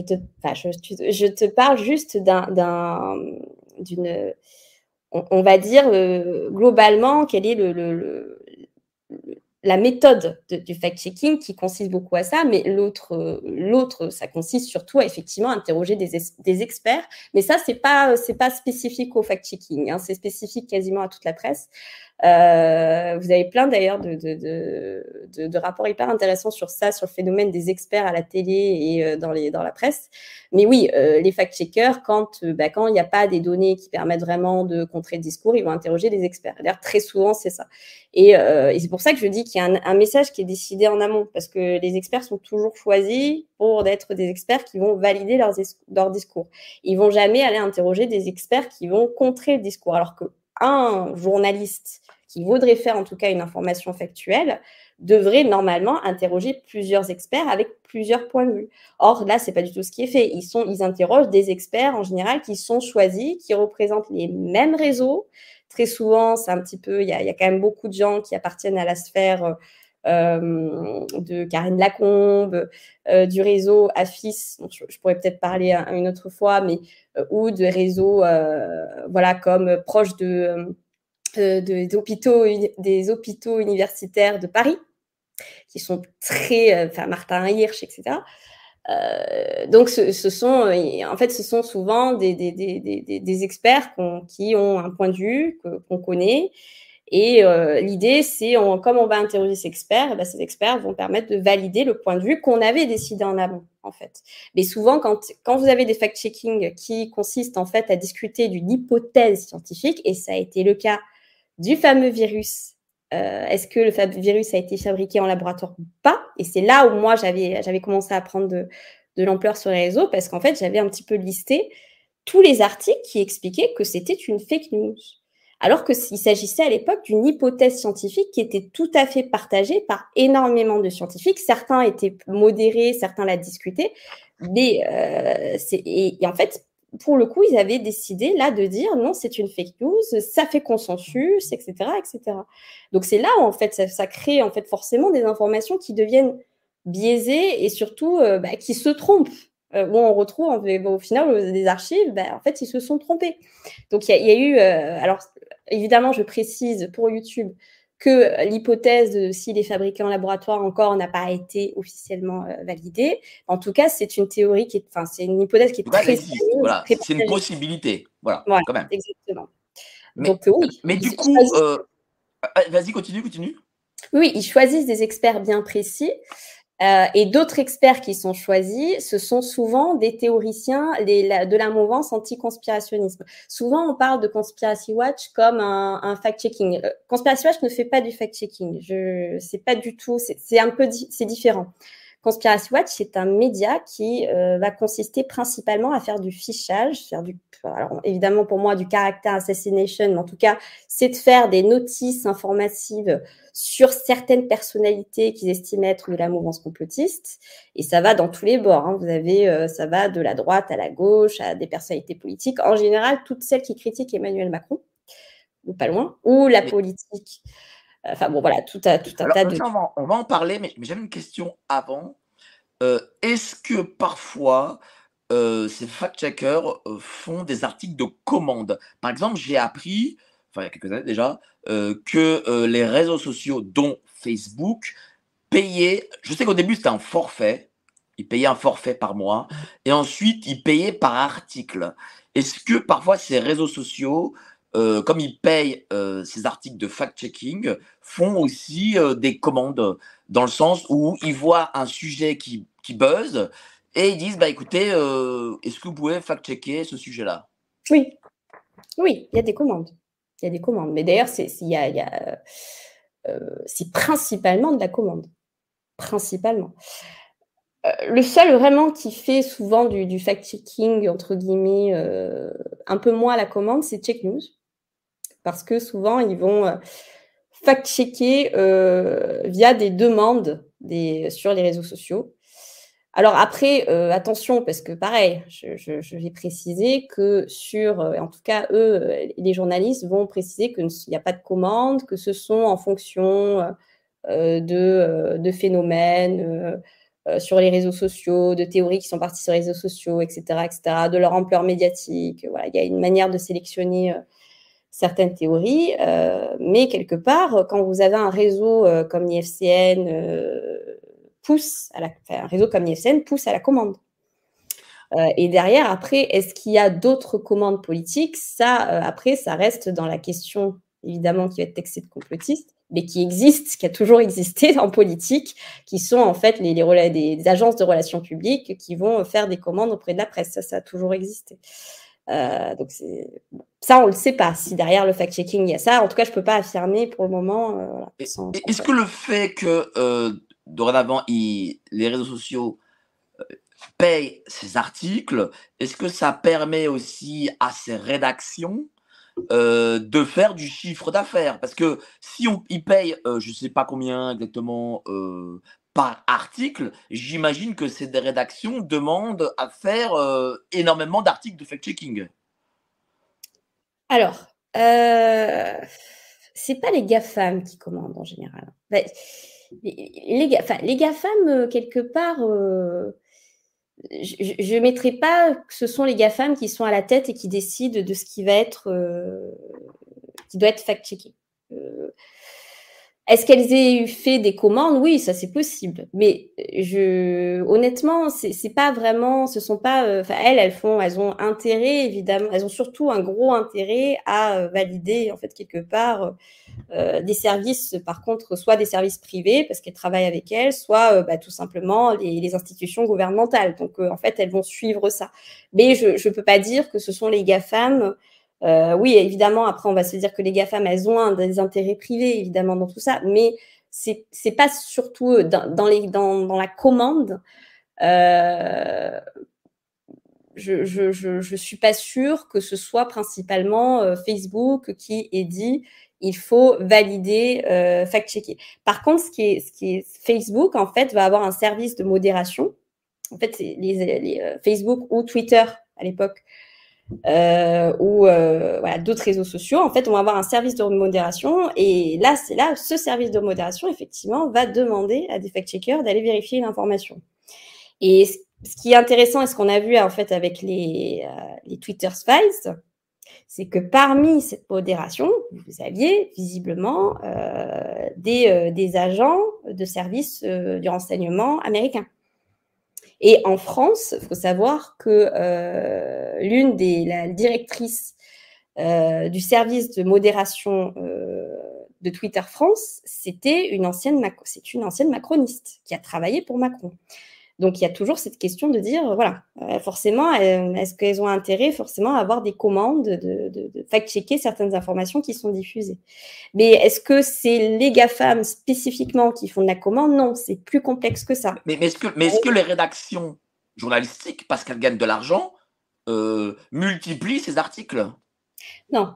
te parle juste d'une, on va dire globalement quelle est la méthode du fact-checking qui consiste beaucoup à ça, mais l'autre, ça consiste surtout à effectivement interroger des experts. Mais ça, c'est pas spécifique au fact-checking, hein, c'est spécifique quasiment à toute la presse. Vous avez plein d'ailleurs de rapports hyper intéressants sur ça, sur le phénomène des experts à la télé et dans la presse. Mais oui, les fact-checkers, quand il n'y a pas des données qui permettent vraiment de contrer le discours, ils vont interroger des experts. D'ailleurs, très souvent, c'est ça. Et c'est pour ça que je dis qu'il y a un message qui est décidé en amont, parce que les experts sont toujours choisis pour être des experts qui vont valider leur discours. Ils vont jamais aller interroger des experts qui vont contrer le discours, alors que un journaliste qui voudrait faire en tout cas une information factuelle devrait normalement interroger plusieurs experts avec plusieurs points de vue. Or là, c'est pas du tout ce qui est fait. Ils interrogent des experts en général qui sont choisis, qui représentent les mêmes réseaux. Très souvent, c'est un petit peu, il y a quand même beaucoup de gens qui appartiennent à la sphère de Karine Lacombe, du réseau AFIS, bon, je pourrais peut-être parler une autre fois, mais ou de réseaux voilà, comme proche des hôpitaux universitaires de Paris, qui sont très, enfin Martin Hirsch, etc. Donc, ce sont souvent des experts qui ont un point de vue qu'on connaît. Et l'idée, c'est comme on va interroger ces experts, et ben ces experts vont permettre de valider le point de vue qu'on avait décidé en amont, en fait. Mais souvent, quand vous avez des fact-checking qui consistent en fait à discuter d'une hypothèse scientifique, et ça a été le cas du fameux virus Est-ce que le virus a été fabriqué en laboratoire ou pas? Et c'est là où moi, j'avais commencé à prendre de l'ampleur sur les réseaux, parce qu'en fait, j'avais un petit peu listé tous les articles qui expliquaient que c'était une fake news. Alors qu'il s'agissait à l'époque d'une hypothèse scientifique qui était tout à fait partagée par énormément de scientifiques. Certains étaient modérés, certains la discutaient. Mais, et en fait, pour le coup, ils avaient décidé là de dire non, c'est une fake news, ça fait consensus, etc., etc. Donc c'est là où en fait ça crée en fait forcément des informations qui deviennent biaisées et surtout qui se trompent. Où on retrouve au final des archives, en fait ils se sont trompés. Donc il y a eu, alors évidemment je précise pour YouTube que l'hypothèse de s'il est fabriqué en laboratoire encore n'a pas été officiellement validée. En tout cas, c'est une théorie qui est, enfin c'est une hypothèse qui est très sérieuse. Voilà, c'est une possibilité. Voilà, quand même. Exactement. Mais, donc oui. Mais du coup, vas-y, continue. Oui, ils choisissent des experts bien précis. Et d'autres experts qui sont choisis, ce sont souvent des théoriciens de la mouvance anti-conspirationnisme. Souvent, on parle de Conspiracy Watch comme un fact-checking. Conspiracy Watch ne fait pas du fact-checking. C'est pas du tout. C'est un peu c'est différent. Conspiracy Watch, c'est un média qui va consister principalement à faire du fichage, alors évidemment pour moi du character assassination, mais en tout cas, c'est de faire des notices informatives sur certaines personnalités qu'ils estiment être de la mouvance complotiste, et ça va dans tous les bords. Vous avez, ça va de la droite à la gauche, à des personnalités politiques, en général toutes celles qui critiquent Emmanuel Macron, ou pas loin, ou la politique. Enfin bon, voilà, tout un tas de… On va en parler, mais j'avais une question avant. Est-ce que parfois, ces fact-checkers font des articles de commande? Par exemple, j'ai appris, enfin il y a quelques années déjà, que les réseaux sociaux, dont Facebook, payaient… Je sais qu'au début, c'était un forfait. Ils payaient un forfait par mois. Et ensuite, ils payaient par article. Est-ce que parfois, ces réseaux sociaux… comme ils payent ces articles de fact-checking, font aussi des commandes dans le sens où ils voient un sujet qui buzz et ils disent écoutez, est-ce que vous pouvez fact-checker ce sujet-là? Oui, il y a des commandes. Il y a des commandes. Mais d'ailleurs, c'est principalement de la commande. Principalement. Le seul vraiment qui fait souvent du fact-checking, entre guillemets, un peu moins à la commande, c'est Check News. Parce que souvent, ils vont fact-checker via des demandes sur les réseaux sociaux. Alors après, attention, parce que pareil, je vais préciser que en tout cas, eux, les journalistes vont préciser qu'il n'y a pas de commande, que ce sont en fonction de phénomènes, sur les réseaux sociaux, de théories qui sont parties sur les réseaux sociaux, etc., etc., de leur ampleur médiatique. Voilà, il y a une manière de sélectionner certaines théories, mais quelque part, quand vous avez un réseau comme l'IFCN pousse à la commande. Et derrière, après, est-ce qu'il y a d'autres commandes politiques? Ça, après, ça reste dans la question, évidemment, qui va être taxée de complotiste, mais qui existe, qui a toujours existé en politique, qui sont en fait des agences de relations publiques qui vont faire des commandes auprès de la presse. Ça a toujours existé. Donc ça, on ne le sait pas. Si derrière le fact-checking, il y a ça, en tout cas, je ne peux pas affirmer pour le moment. Est-ce que le fait que, dorénavant, les réseaux sociaux payent ces articles, est-ce que ça permet aussi à ces rédactions de faire du chiffre d'affaires? Parce que si ils payent je ne sais pas combien exactement par article, j'imagine que ces rédactions demandent à faire énormément d'articles de fact-checking. Alors, ce n'est pas les GAFAM qui commandent en général. Les GAFAM, quelque part… Je ne mettrai pas que ce sont les GAFAM qui sont à la tête et qui décident de ce qui va être, qui doit être fact-checké. Est-ce qu'elles aient fait des commandes? Oui, ça c'est possible. Mais honnêtement, c'est pas vraiment, ce sont pas, elles ont intérêt évidemment, elles ont surtout un gros intérêt à valider en fait quelque part des services. Par contre, soit des services privés parce qu'elles travaillent avec elles, soit tout simplement les institutions gouvernementales. Donc en fait, elles vont suivre ça. Mais je peux pas dire que ce sont les GAFAM Oui, évidemment, après, on va se dire que les GAFAM, elles ont des intérêts privés, évidemment, dans tout ça, mais c'est pas surtout dans la commande. Je suis pas sûre que ce soit principalement Facebook qui ait dit il faut valider, fact-checker. Par contre, ce qui est Facebook, en fait, va avoir un service de modération. En fait, c'est les Facebook ou Twitter à l'époque, ou d'autres réseaux sociaux, en fait, on va avoir un service de modération, et là, ce service de modération, effectivement, va demander à des fact-checkers d'aller vérifier l'information. Et ce qui est intéressant, et ce qu'on a vu, en fait, avec les Twitter Files, c'est que parmi cette modération, vous aviez visiblement des agents de services du renseignement américains. Et en France, il faut savoir que la directrice du service de modération de Twitter France, c'était une ancienne macroniste qui a travaillé pour Macron. Donc, il y a toujours cette question de dire, voilà, forcément, est-ce qu'elles ont intérêt forcément à avoir des commandes de fact-checker certaines informations qui sont diffusées. Mais est-ce que c'est les GAFAM spécifiquement qui font de la commande? Non, c'est plus complexe que ça. Mais est-ce que les rédactions journalistiques, parce qu'elles gagnent de l'argent, multiplient ces articles? Non.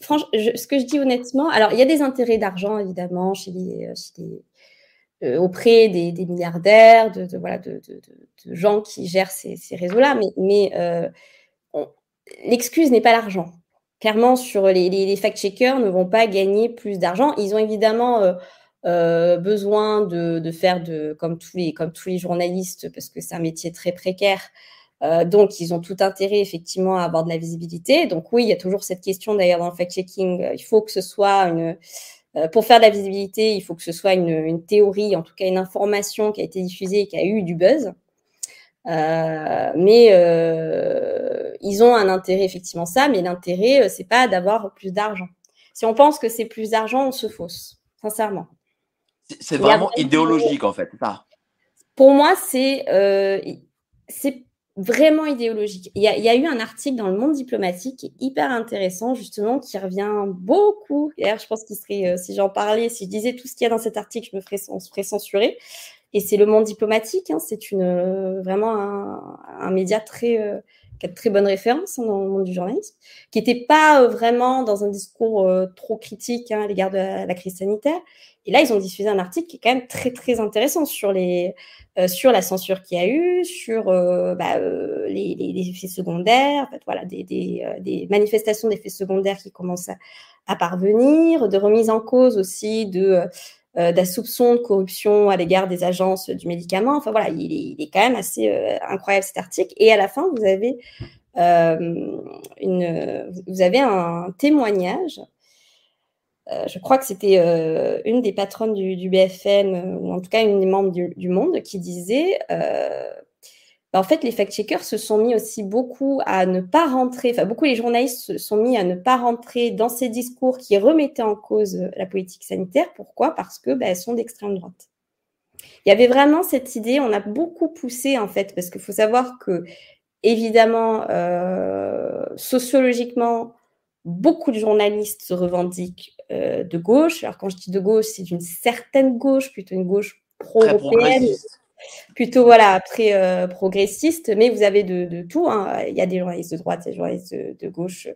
Franchement, ce que je dis honnêtement, alors, il y a des intérêts d'argent, évidemment, auprès des milliardaires, de gens qui gèrent ces réseaux-là. Mais l'excuse n'est pas l'argent. Clairement, sur les fact-checkers ne vont pas gagner plus d'argent. Ils ont évidemment besoin de faire, comme tous les journalistes, parce que c'est un métier très précaire. Donc, ils ont tout intérêt, effectivement, à avoir de la visibilité. Donc, oui, il y a toujours cette question, d'ailleurs, dans le fact-checking. Il faut que ce soit pour faire de la visibilité, il faut que ce soit une théorie, en tout cas une information qui a été diffusée et qui a eu du buzz. Mais ils ont un intérêt, effectivement, ça, mais l'intérêt, c'est pas d'avoir plus d'argent. Si on pense que c'est plus d'argent, on se fausse, sincèrement. C'est vraiment idéologique, en fait. Ah. Pour moi, c'est vraiment idéologique. Il y a eu un article dans Le Monde diplomatique qui est hyper intéressant, justement, qui revient beaucoup. D'ailleurs, je pense qu'il serait, si je disais tout ce qu'il y a dans cet article, on se ferait censurer. Et c'est Le Monde diplomatique, hein, c'est vraiment un média qui a de très bonnes références, hein, dans le monde du journalisme, qui n'était pas vraiment dans un discours trop critique, hein, à l'égard de la crise sanitaire. Et là, ils ont diffusé un article qui est quand même très, très intéressant sur la censure qu'il y a eu, sur les effets secondaires, en fait, voilà, des manifestations d'effets secondaires qui commencent à parvenir, de remise en cause aussi d'un soupçon de corruption à l'égard des agences du médicament. Enfin, voilà, il est quand même assez incroyable, cet article. Et à la fin, vous avez un témoignage. Je crois que c'était une des patronnes du BFM, ou en tout cas une des membres du Monde, qui disait en fait, les fact-checkers se sont mis aussi beaucoup à ne pas rentrer, enfin, beaucoup les journalistes se sont mis à ne pas rentrer dans ces discours qui remettaient en cause la politique sanitaire. Pourquoi ? Parce que elles sont d'extrême droite. Il y avait vraiment cette idée, on a beaucoup poussé, en fait, parce qu'il faut savoir que, évidemment, sociologiquement, beaucoup de journalistes se revendiquent de gauche. Alors, quand je dis de gauche, c'est d'une certaine gauche, plutôt une gauche pro-européenne. Plutôt, voilà, après progressiste, mais vous avez de tout, hein. Il y a des journalistes de droite, il y a des journalistes de gauche,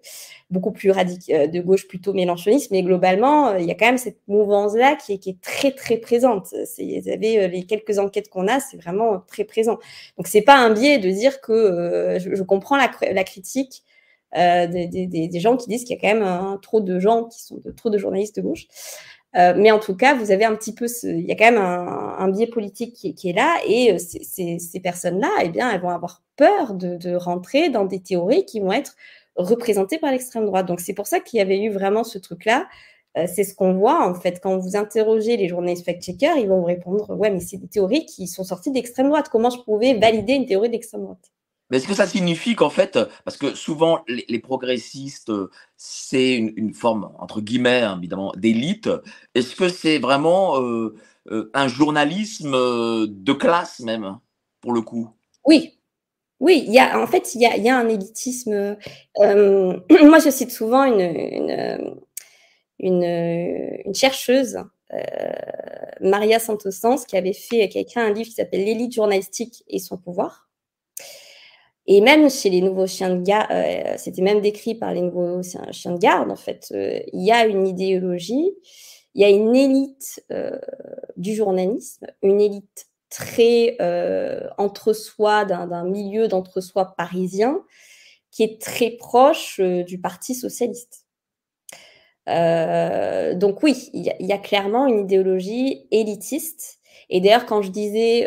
beaucoup plus radicaux, de gauche plutôt mélanchoniste, mais globalement, il y a quand même cette mouvance-là qui est très, très présente. Vous avez les quelques enquêtes qu'on a, c'est vraiment très présent. Donc, c'est pas un biais de dire que je comprends la critique des gens qui disent qu'il y a quand même trop de gens qui sont trop de journalistes de gauche. Mais en tout cas, vous avez un petit peu, il y a quand même un biais politique qui est là, et ces personnes-là, eh bien, elles vont avoir peur de rentrer dans des théories qui vont être représentées par l'extrême droite. Donc, c'est pour ça qu'il y avait eu vraiment ce truc-là. C'est ce qu'on voit, en fait, quand vous interrogez les journalistes fact-checkers, ils vont vous répondre, ouais, mais c'est des théories qui sont sorties d'extrême droite. Comment je pouvais valider une théorie d'extrême droite ? Mais est-ce que ça signifie qu'en fait, parce que souvent les progressistes, c'est une forme, entre guillemets, évidemment, d'élite, est-ce que c'est vraiment un journalisme de classe même, pour le coup ? Oui, Oui, il y a un élitisme. Moi, je cite souvent une chercheuse, Maria Santosens, qui a écrit un livre qui s'appelle L'élite journalistique et son pouvoir. Et même chez les nouveaux chiens de garde, c'était même décrit par les nouveaux chiens de garde, en fait, il y a une idéologie, il y a une élite du journalisme, une élite très entre-soi, d'un milieu d'entre-soi parisien, qui est très proche du Parti socialiste. Donc oui, il y a clairement une idéologie élitiste. Et d'ailleurs, quand je disais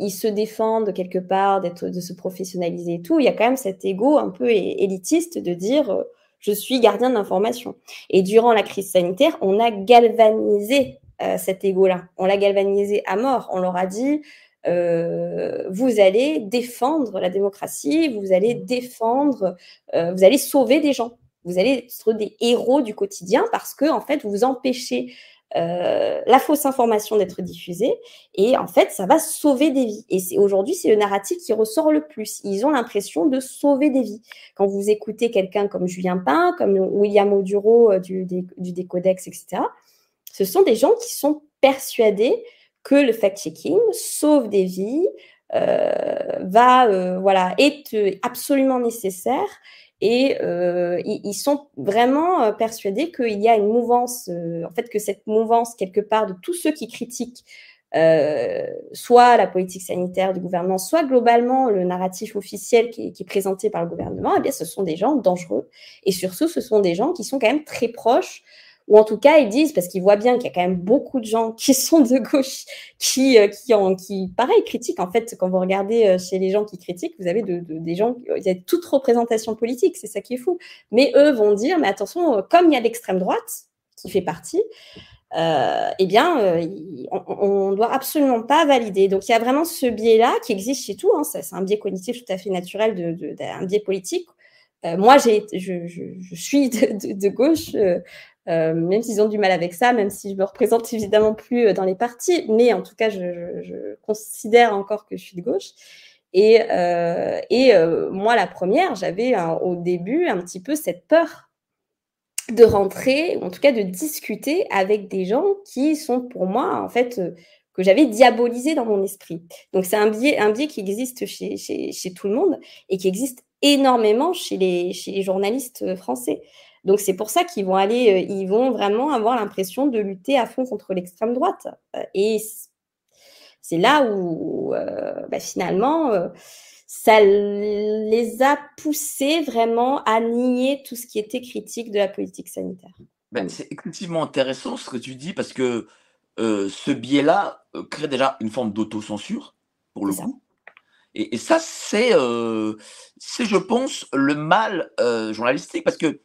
ils se défendent quelque part de se professionnaliser et tout, il y a quand même cet égo un peu élitiste de dire je suis gardien de l'information. Et durant la crise sanitaire, on a galvanisé cet égo-là. On l'a galvanisé à mort. On leur a dit vous allez défendre la démocratie, vous allez défendre, vous allez sauver des gens. Vous allez être des héros du quotidien parce que en fait, vous empêchez la fausse information d'être diffusée et en fait ça va sauver des vies et aujourd'hui c'est le narratif qui ressort le plus. Ils ont l'impression de sauver des vies. Quand vous écoutez quelqu'un comme Julien Pain, comme William Oduro du Décodex, etc., ce sont des gens qui sont persuadés que le fact-checking sauve des vies, est absolument nécessaire. Et ils sont vraiment persuadés qu'il y a une mouvance, en fait, que cette mouvance, quelque part, de tous ceux qui critiquent soit la politique sanitaire du gouvernement, soit globalement le narratif officiel qui est présenté par le gouvernement, eh bien, ce sont des gens dangereux. Et surtout, ce sont des gens qui sont quand même très proches, ou en tout cas, ils disent, parce qu'ils voient bien qu'il y a quand même beaucoup de gens qui sont de gauche, qui pareil, critiquent. En fait, quand vous regardez chez les gens qui critiquent, vous avez des gens, il y a toute représentation politique, c'est ça qui est fou. Mais eux vont dire, mais attention, comme il y a l'extrême droite qui fait partie, on ne doit absolument pas valider. Donc, il y a vraiment ce biais-là qui existe chez tout. Hein, c'est un biais cognitif tout à fait naturel, un biais politique. Moi, je suis de gauche, même s'ils ont du mal avec ça, même si je me représente évidemment plus dans les partis, mais en tout cas, je considère encore que je suis de gauche. Et moi, la première, j'avais au début un petit peu cette peur de rentrer, ou en tout cas de discuter avec des gens qui sont pour moi, en fait, que j'avais diabolisé dans mon esprit. Donc, c'est un biais qui existe chez tout le monde et qui existe énormément chez les journalistes français. Donc, c'est pour ça qu'ils vont vraiment avoir l'impression de lutter à fond contre l'extrême droite. Et c'est là où, finalement, ça les a poussés vraiment à nier tout ce qui était critique de la politique sanitaire. C'est excessivement intéressant ce que tu dis, parce que ce biais-là crée déjà une forme d'autocensure, pour le coup. Et ça, c'est, je pense, le mal journalistique, parce que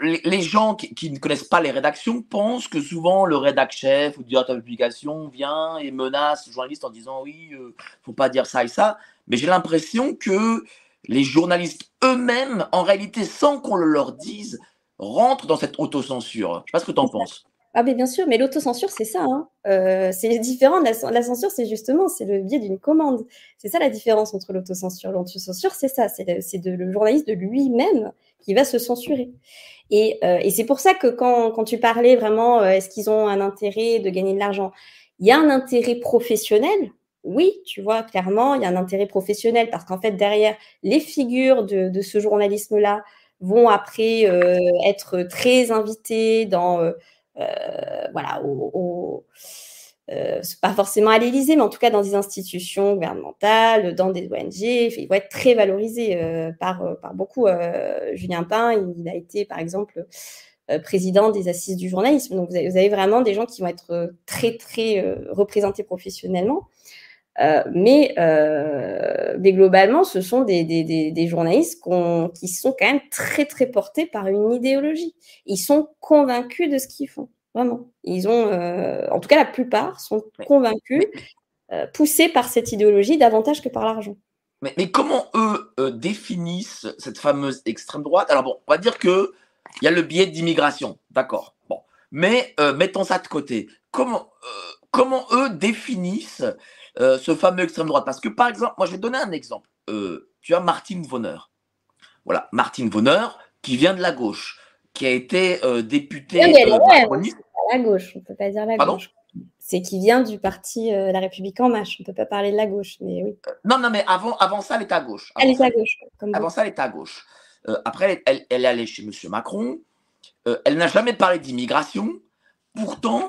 les gens qui ne connaissent pas les rédactions pensent que souvent le rédac-chef ou le directeur de publication vient et menace le journaliste en disant « oui, faut pas dire ça et ça ». Mais j'ai l'impression que les journalistes eux-mêmes, en réalité, sans qu'on le leur dise, rentrent dans cette autocensure. Je sais pas ce que tu en penses. Ah mais bien sûr, mais l'autocensure, c'est ça. Hein. C'est différent de la censure, c'est justement, c'est le biais d'une commande. C'est ça la différence entre l'autocensure. L'autocensure, c'est ça, c'est le journaliste de lui-même qui va se censurer. Et c'est pour ça que quand tu parlais vraiment, est-ce qu'ils ont un intérêt de gagner de l'argent ? Il y a un intérêt professionnel. Oui, tu vois, clairement, il y a un intérêt professionnel parce qu'en fait, derrière les figures de ce journalisme-là vont après être très invitées dans... pas forcément à l'Élysée, mais en tout cas dans des institutions gouvernementales, dans des ONG, il va être très valorisé par beaucoup. Julien Pain, il a été par exemple président des Assises du journalisme, donc vous avez vraiment des gens qui vont être très très représentés professionnellement. Mais globalement, ce sont des journalistes qui sont quand même très, très portés par une idéologie. Ils sont convaincus de ce qu'ils font, vraiment. Ils ont, en tout cas, la plupart sont convaincus, poussés par cette idéologie davantage que par l'argent. Mais comment eux définissent cette fameuse extrême droite ? Alors bon, on va dire qu'il y a le biais d'immigration, d'accord. Bon, mais mettons ça de côté. Comment eux définissent ce fameux extrême droite? Parce que, par exemple, moi, je vais donner un exemple. tu as Martine Vonner. Voilà, Martine Vonner qui vient de la gauche, qui a été députée. Non, mais elle est à la gauche, on ne peut pas dire la gauche. C'est qui vient du parti La République En Marche. On ne peut pas parler de la gauche, mais oui. Non, mais avant ça, elle est à gauche. Elle est à gauche. Après, elle est allée chez M. Macron. Elle n'a jamais parlé d'immigration. Pourtant,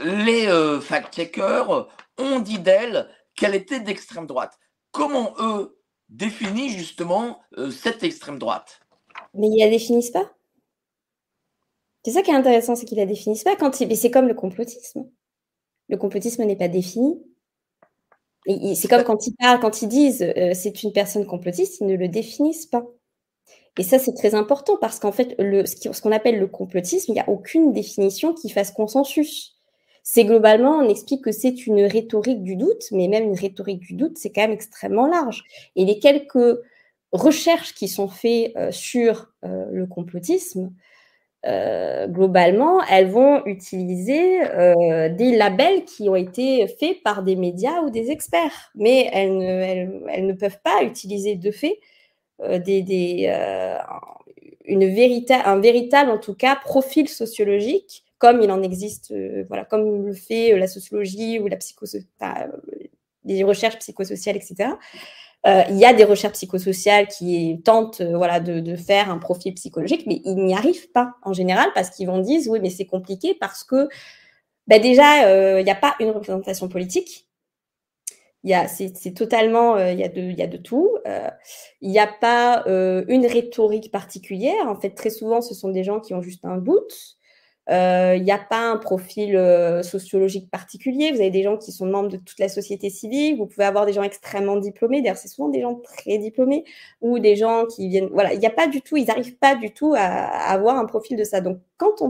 les fact-checkers ont dit d'elle qu'elle était d'extrême droite. Comment eux définissent justement cette extrême droite? Mais ils ne la définissent pas. C'est ça qui est intéressant, c'est qu'ils ne la définissent pas. C'est comme le complotisme. Le complotisme n'est pas défini. Et c'est comme quand ils parlent, quand ils disent c'est une personne complotiste, ils ne le définissent pas. Et ça, c'est très important parce qu'en fait, ce qu'on appelle le complotisme, il n'y a aucune définition qui fasse consensus. C'est globalement, on explique que c'est une rhétorique du doute, mais même une rhétorique du doute, c'est quand même extrêmement large. Et les quelques recherches qui sont faites sur le complotisme, globalement, elles vont utiliser des labels qui ont été faits par des médias ou des experts, mais elles ne peuvent pas utiliser de fait un véritable, en tout cas, profil sociologique, comme il en existe, comme le fait la sociologie ou la des recherches psychosociales, etc. Il y a des recherches psychosociales qui tentent de faire un profil psychologique, mais ils n'y arrivent pas en général parce qu'ils vont dire oui, mais c'est compliqué parce que déjà, il n'y a pas une représentation politique. Il y a de tout. Il n'y a pas une rhétorique particulière. En fait, très souvent, ce sont des gens qui ont juste un doute. Il n'y a pas un profil sociologique particulier. Vous avez des gens qui sont membres de toute la société civile. Vous pouvez avoir des gens extrêmement diplômés. D'ailleurs, c'est souvent des gens très diplômés ou des gens qui viennent. Voilà, il n'y a pas du tout. Ils n'arrivent pas du tout à avoir un profil de ça. Donc, quand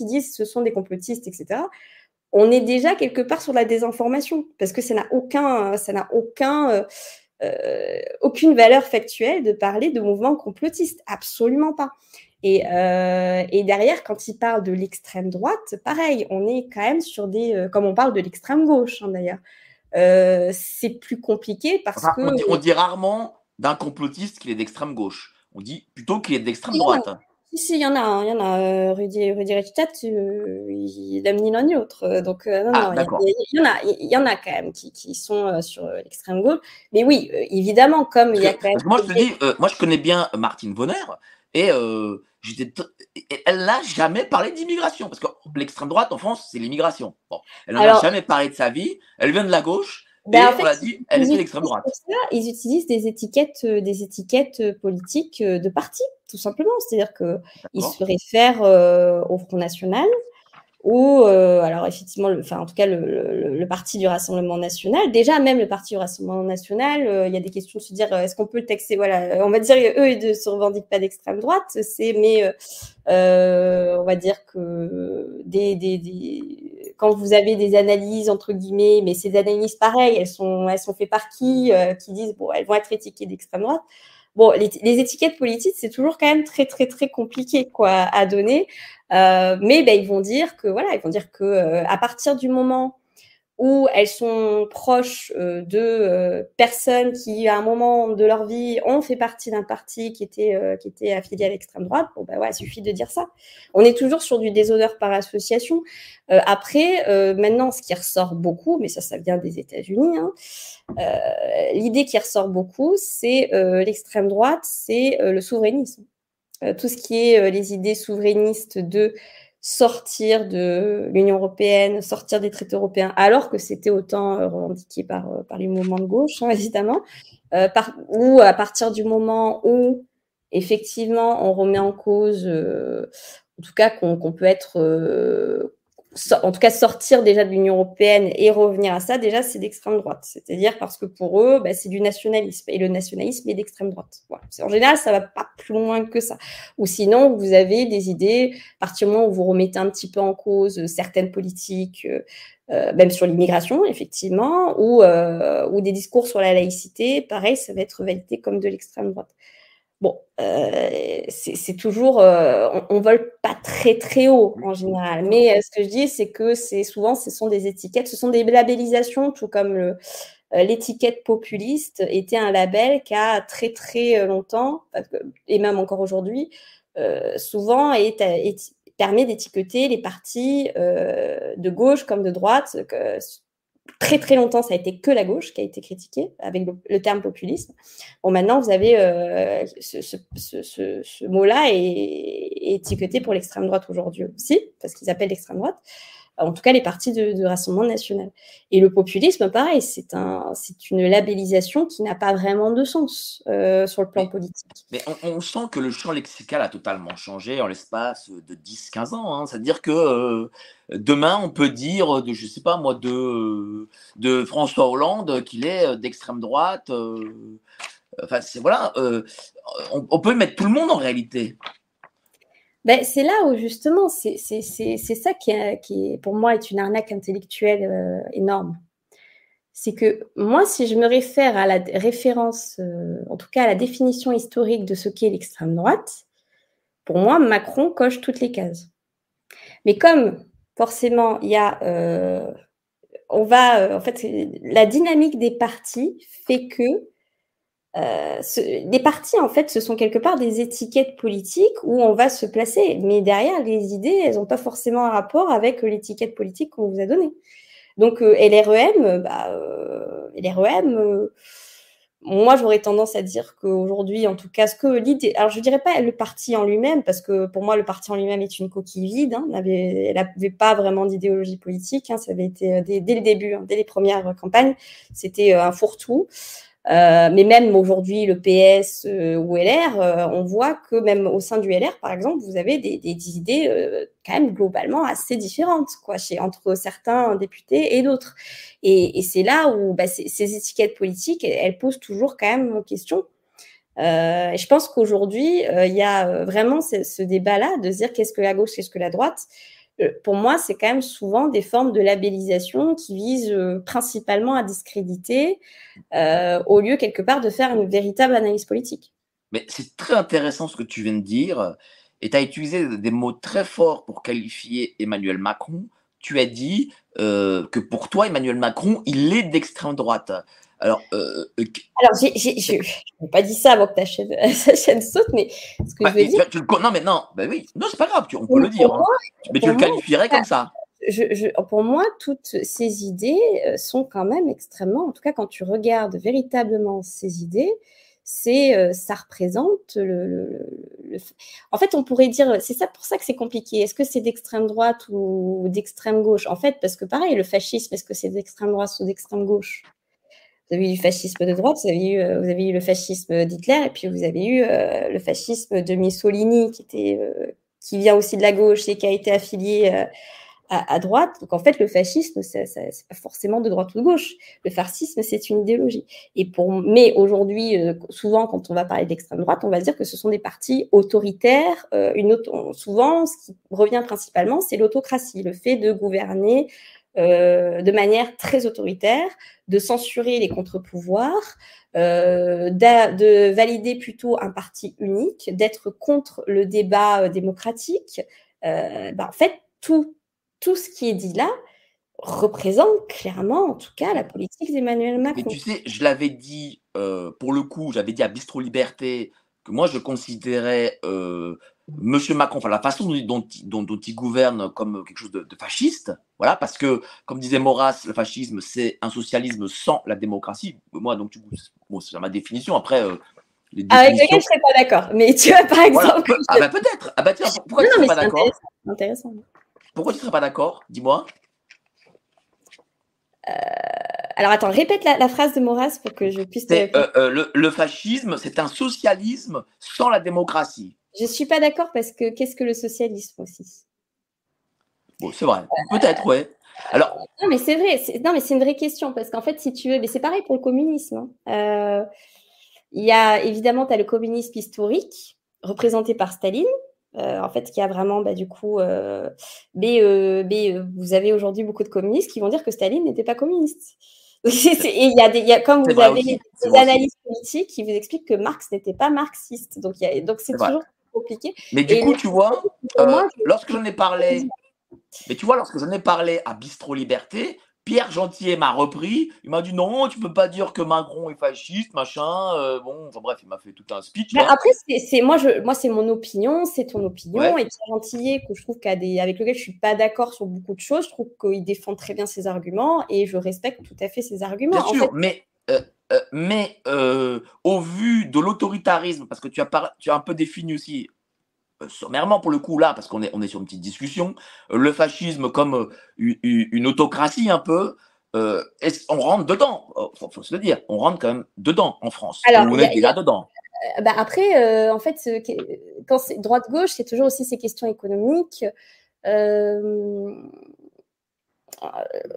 ils disent ce sont des complotistes, etc., on est déjà quelque part sur la désinformation parce que ça n'a aucune valeur factuelle de parler de mouvements complotistes, absolument pas. Et derrière, quand ils parlent de l'extrême droite, pareil, on est quand même sur des... comme on parle de l'extrême gauche, hein, d'ailleurs. C'est plus compliqué parce que... On dit rarement d'un complotiste qu'il est d'extrême gauche. On dit plutôt qu'il est d'extrême droite. Si, il y en a. Rudy Reichstadt, il aime ni l'un ni l'autre. Donc, il y en a quand même qui sont sur l'extrême gauche. Mais oui, évidemment, comme il y a quand même... Moi, je connais bien Martine Vonner et elle n'a jamais parlé d'immigration. Parce que l'extrême droite, en France, c'est l'immigration. Bon, elle n'en a jamais parlé de sa vie. Elle vient de la gauche. Elle est de l'extrême droite. Ils utilisent des étiquettes politiques de parti, tout simplement. C'est-à-dire qu'ils se réfèrent au Front National, ou alors effectivement, le parti du Rassemblement National. Déjà, même le parti du Rassemblement National, il y a des questions de se dire est-ce qu'on peut le taxer. Voilà, on va dire eux ils ne se revendiquent pas d'extrême droite. On va dire que quand vous avez des analyses, entre guillemets, mais ces analyses, pareil, elles sont faites par qui disent, elles vont être étiquetées d'extrême droite. Bon, les étiquettes politiques, c'est toujours quand même très, très, très compliqué, à donner. Mais ils vont dire que, à partir du moment où elles sont proches de personnes qui, à un moment de leur vie, ont fait partie d'un parti qui était affilié à l'extrême droite, il suffit de dire ça. On est toujours sur du déshonneur par association. Après, maintenant, ce qui ressort beaucoup, mais ça vient des États-Unis, hein, l'idée qui ressort beaucoup, c'est l'extrême droite, c'est le souverainisme. Tout ce qui est les idées souverainistes de sortir de l'Union européenne, sortir des traités européens, alors que c'était autant revendiqué par les mouvements de gauche, hein, évidemment, ou à partir du moment où, effectivement, on remet en cause, en tout cas, qu'on peut être... en tout cas, sortir déjà de l'Union européenne et revenir à ça, déjà, c'est d'extrême droite. C'est-à-dire parce que pour eux, c'est du nationalisme. Et le nationalisme est d'extrême droite. Voilà. En général, ça ne va pas plus loin que ça. Ou sinon, vous avez des idées, à partir du moment où vous remettez un petit peu en cause certaines politiques, même sur l'immigration, effectivement, ou des discours sur la laïcité, pareil, ça va être validé comme de l'extrême droite. Bon, c'est toujours... on ne vole pas très, très haut, en général. Mais ce que je dis, c'est que ce sont des étiquettes, ce sont des labellisations, tout comme l'étiquette populiste était un label qui a très très longtemps, et même encore aujourd'hui, souvent permet d'étiqueter les partis de gauche comme de droite. Que, très très longtemps, ça a été que la gauche qui a été critiquée avec le terme populisme. Bon, maintenant, vous avez ce mot-là est étiqueté pour l'extrême droite aujourd'hui aussi, parce qu'ils appellent l'extrême droite. En tout cas, les partis de Rassemblement national. Et le populisme, pareil, c'est une labellisation qui n'a pas vraiment de sens sur le plan politique. Mais on sent que le champ lexical a totalement changé en l'espace de 10-15 ans. Hein. C'est-à-dire que demain, on peut dire, je ne sais pas moi, de François Hollande qu'il est d'extrême droite. Enfin, voilà, on peut mettre tout le monde en réalité. Ben, c'est là où justement, c'est ça qui est, pour moi, est une arnaque intellectuelle énorme. C'est que moi, si je me réfère à la référence, en tout cas à la définition historique de ce qu'est l'extrême droite, pour moi, Macron coche toutes les cases. Mais comme forcément, il y a, en fait, la dynamique des partis fait que les partis, en fait, ce sont quelque part des étiquettes politiques où on va se placer. Mais derrière, les idées, elles n'ont pas forcément un rapport avec l'étiquette politique qu'on vous a donnée. Donc, LREM, moi, j'aurais tendance à dire qu'aujourd'hui, en tout cas, ce que l'idée... Alors, je ne dirais pas le parti en lui-même, parce que pour moi, le parti en lui-même est une coquille vide. Hein, elle n'avait pas vraiment d'idéologie politique. Hein, ça avait été dès le début, hein, dès les premières campagnes, c'était un fourre-tout. Mais même aujourd'hui, le PS ou LR, on voit que même au sein du LR, par exemple, vous avez des idées quand même globalement assez différentes, quoi, entre certains députés et d'autres. Et c'est là où ces étiquettes politiques, elles posent toujours quand même en question. Et je pense qu'aujourd'hui, il y a vraiment ce débat-là de se dire qu'est-ce que la gauche, qu'est-ce que la droite. Pour moi, c'est quand même souvent des formes de labellisation qui visent principalement à discréditer au lieu, quelque part, de faire une véritable analyse politique. Mais c'est très intéressant ce que tu viens de dire. Et tu as utilisé des mots très forts pour qualifier Emmanuel Macron. Tu as dit que pour toi, Emmanuel Macron, il est d'extrême droite. Alors je n'ai pas dit ça avant que ta chaîne saute, mais ce que je veux dire… Non, mais non, bah oui. Non, c'est pas grave, on peut le dire. Moi, hein. Mais tu le qualifierais comme ça. Pour moi, toutes ces idées sont quand même extrêmement… En tout cas, quand tu regardes véritablement ces idées, ça représente le… En fait, on pourrait dire… C'est ça pour ça que c'est compliqué. Est-ce que c'est d'extrême droite ou d'extrême gauche? En fait, parce que pareil, le fascisme, est-ce que c'est d'extrême droite ou d'extrême gauche? Vous avez eu du fascisme de droite, vous avez eu le fascisme d'Hitler, et puis vous avez eu le fascisme de Mussolini, qui vient aussi de la gauche et qui a été affilié à droite. Donc en fait, le fascisme, ce n'est pas forcément de droite ou de gauche. Le fascisme, c'est une idéologie. Mais aujourd'hui, souvent, quand on va parler d'extrême droite, on va dire que ce sont des partis autoritaires. Souvent, ce qui revient principalement, c'est l'autocratie, le fait de gouverner de manière très autoritaire, de censurer les contre-pouvoirs, de valider plutôt un parti unique, d'être contre le débat démocratique. En fait, tout ce qui est dit là représente clairement, en tout cas, la politique d'Emmanuel Macron. Mais tu sais, je l'avais dit, pour le coup, j'avais dit à Bistro Liberté que moi, je considérais Monsieur Macron, enfin la façon dont il gouverne comme quelque chose de fasciste, voilà, parce que, comme disait Maurras, le fascisme, c'est un socialisme sans la démocratie. Moi, donc, bon, c'est ma définition. Après, les définitions... Avec laquelle je ne serais pas d'accord, mais tu vois, par exemple... Voilà. Ah bah peut-être. Ah bah tiens, pourquoi tu ne serais pas d'accord? Intéressant. Pourquoi tu ne serais pas d'accord? Dis-moi. Alors attends, répète la phrase de Maurras pour que je puisse... le fascisme, c'est un socialisme sans la démocratie. Je ne suis pas d'accord parce que qu'est-ce que le socialisme aussi? Bon, c'est vrai, peut-être, ouais. Alors... Non, mais c'est vrai, c'est une vraie question parce qu'en fait, si tu veux, mais c'est pareil pour le communisme. Hein. Évidemment, tu as le communisme historique représenté par Staline, en fait, qui a vraiment, du coup, vous avez aujourd'hui beaucoup de communistes qui vont dire que Staline n'était pas communiste. Et comme vous avez des analyses politiques qui vous expliquent que Marx n'était pas marxiste. Donc, c'est toujours compliqué. Mais du coup, tu vois, lorsque j'en ai parlé à Bistro Liberté, Pierre Gentillet m'a repris, il m'a dit non, tu peux pas dire que Macron est fasciste, machin, bon, enfin bref, il m'a fait tout un speech. Ben après, moi, c'est mon opinion, c'est ton opinion, ouais. Et Pierre Gentillet, que je trouve avec lequel je suis pas d'accord sur beaucoup de choses, je trouve qu'il défend très bien ses arguments et je respecte tout à fait ses arguments. Bien sûr, mais au vu de l'autoritarisme, parce que tu as un peu défini aussi, sommairement pour le coup là, parce qu'on est sur une petite discussion, le fascisme comme une autocratie un peu, on rentre dedans, faut se le dire, on rentre quand même dedans en France. Alors, on est déjà dedans. Bah après, en fait, quand c'est droite-gauche, c'est toujours aussi ces questions économiques.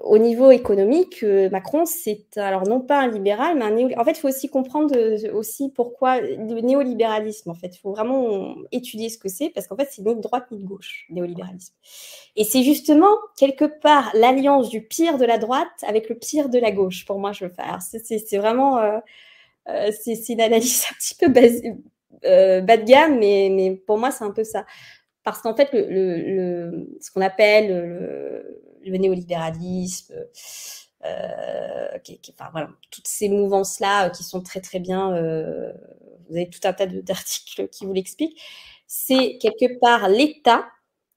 Au niveau économique, Macron, c'est alors non pas un libéral, mais un néolibéral. En fait, il faut aussi comprendre aussi pourquoi le néolibéralisme, en fait. Il faut vraiment étudier ce que c'est, parce qu'en fait, c'est ni de droite ni de gauche, le néolibéralisme. Et c'est justement, quelque part, l'alliance du pire de la droite avec le pire de la gauche, pour moi, je veux faire. C'est vraiment... c'est une analyse un petit peu bas de gamme, mais pour moi, c'est un peu ça. Parce qu'en fait, ce qu'on appelle... le néolibéralisme, enfin, voilà, toutes ces mouvances-là qui sont très, très bien... vous avez tout un tas d'articles qui vous l'expliquent. C'est quelque part l'État,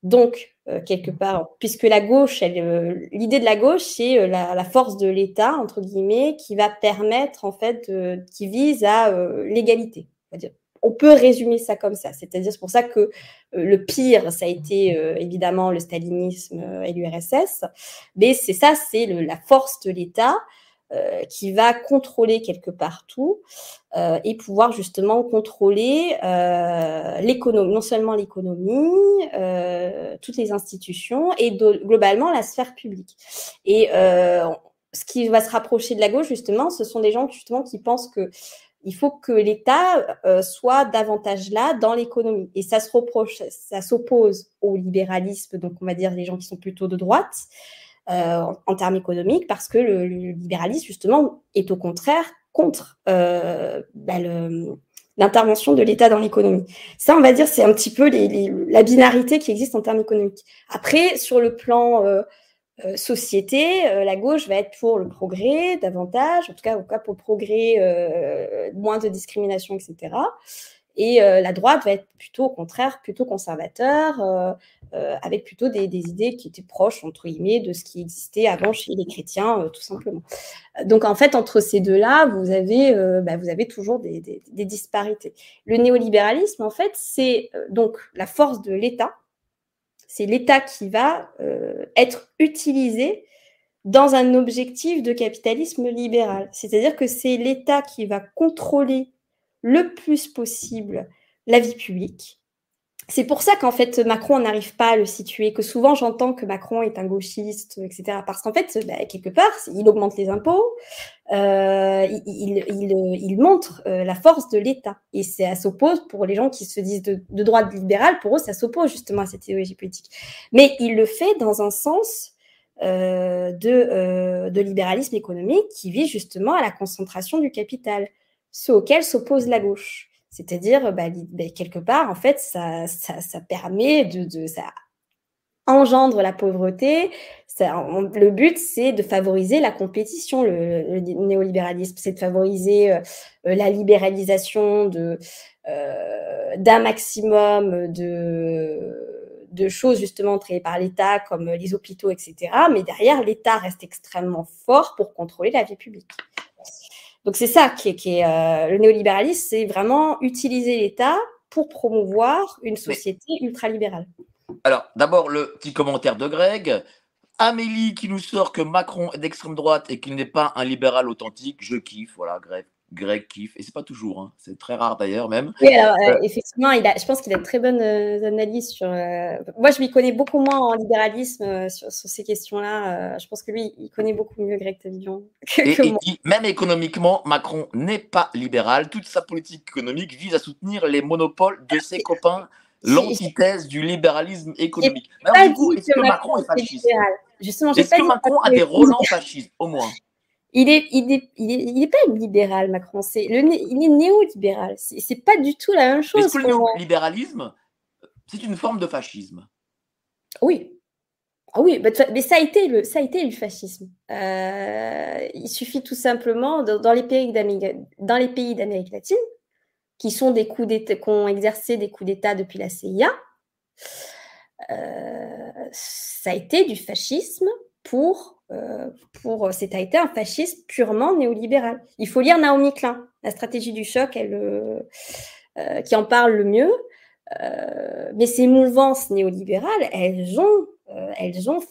donc quelque part, puisque la gauche, l'idée de la gauche, c'est la force de l'État, entre guillemets, qui va permettre, en fait, qui vise à l'égalité, on va dire. On peut résumer ça comme ça, c'est-à-dire c'est pour ça que le pire, ça a été évidemment le stalinisme et l'URSS, mais c'est ça, c'est la force de l'État qui va contrôler quelque part tout et pouvoir justement contrôler l'économie, non seulement l'économie, toutes les institutions et globalement la sphère publique. Et ce qui va se rapprocher de la gauche justement, ce sont des gens justement qui pensent que il faut que l'État soit davantage là dans l'économie. Et ça se reproche, ça s'oppose au libéralisme, donc on va dire les gens qui sont plutôt de droite, en termes économiques, parce que le libéralisme, justement, est au contraire contre l'intervention de l'État dans l'économie. Ça, on va dire, c'est un petit peu la binarité qui existe en termes économiques. Après, sur le plan... société, la gauche va être pour le progrès davantage, en tout cas pour le progrès, moins de discrimination, etc. Et la droite va être plutôt, au contraire, plutôt conservateur, avec plutôt des idées qui étaient proches, entre guillemets, de ce qui existait avant chez les chrétiens, tout simplement. Donc, en fait, entre ces deux-là, vous avez toujours des disparités. Le néolibéralisme, en fait, c'est donc la force de l'État. C'est l'État qui va être utilisé dans un objectif de capitalisme libéral. C'est-à-dire que c'est l'État qui va contrôler le plus possible la vie publique. C'est pour ça qu'en fait, Macron n'arrive pas à le situer, que souvent j'entends que Macron est un gauchiste, etc. Parce qu'en fait, quelque part, il augmente les impôts, il montre la force de l'État. Et ça s'oppose pour les gens qui se disent de droite libérale, pour eux, ça s'oppose justement à cette idéologie politique. Mais il le fait dans un sens de libéralisme économique qui vise justement à la concentration du capital, ce auquel s'oppose la gauche. C'est-à-dire, quelque part, en fait, ça permet ça engendre la pauvreté. Le but, c'est de favoriser la compétition, le néolibéralisme. C'est de favoriser la libéralisation d'un maximum de choses, justement, créées par l'État, comme les hôpitaux, etc. Mais derrière, l'État reste extrêmement fort pour contrôler la vie publique. Donc, c'est ça qui est le néolibéralisme, c'est vraiment utiliser l'État pour promouvoir une société ultralibérale. Alors, d'abord, le petit commentaire de Greg. Amélie qui nous sort que Macron est d'extrême droite et qu'il n'est pas un libéral authentique. Je kiffe, voilà, Greg kiffe. Et ce n'est pas toujours, hein. C'est très rare d'ailleurs même. Oui, alors, effectivement, je pense qu'il a de très bonnes analyses sur… Moi, je m'y connais beaucoup moins en libéralisme sur ces questions-là. Je pense que lui, il connaît beaucoup mieux Greg Tavillon que moi. Il dit, même économiquement, Macron n'est pas libéral. Toute sa politique économique vise à soutenir les monopoles de ses copains, l'antithèse du libéralisme économique. Mais alors, du coup, est-ce que Macron est fasciste? Est-ce que Macron a des relents fascistes, au moins? Il est pas libéral, Macron. Il est néolibéral. C'est pas du tout la même chose. Est-ce que le néolibéralisme, c'est une forme de fascisme? Oui. Ah oui, mais ça a été le fascisme. Il suffit tout simplement, dans les pays d'Amérique latine, qui sont des coups d'État, qui ont exercé des coups d'État depuis la CIA, ça a été du fascisme ça a été un fascisme purement néolibéral. Il faut lire Naomi Klein, La stratégie du choc, elle qui en parle le mieux. Mais ces mouvances néolibérales, elles ont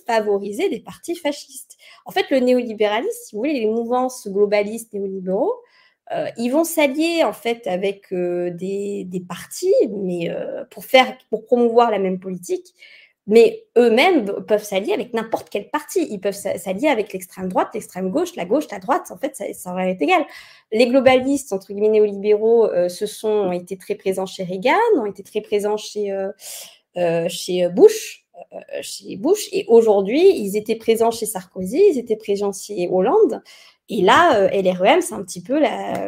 favorisé des partis fascistes. En fait, le néolibéralisme, si vous voulez, les mouvances globalistes néolibéraux, ils vont s'allier en fait avec des partis, mais pour promouvoir la même politique. Mais eux-mêmes peuvent s'allier avec n'importe quel parti. Ils peuvent s'allier avec l'extrême droite, l'extrême gauche, la droite. En fait, ça va être égal. Les globalistes, entre guillemets néolibéraux, ont été très présents chez Reagan, ont été très présents chez Bush. Et aujourd'hui, ils étaient présents chez Sarkozy, ils étaient présents chez Hollande. Et là, LREM, c'est un petit peu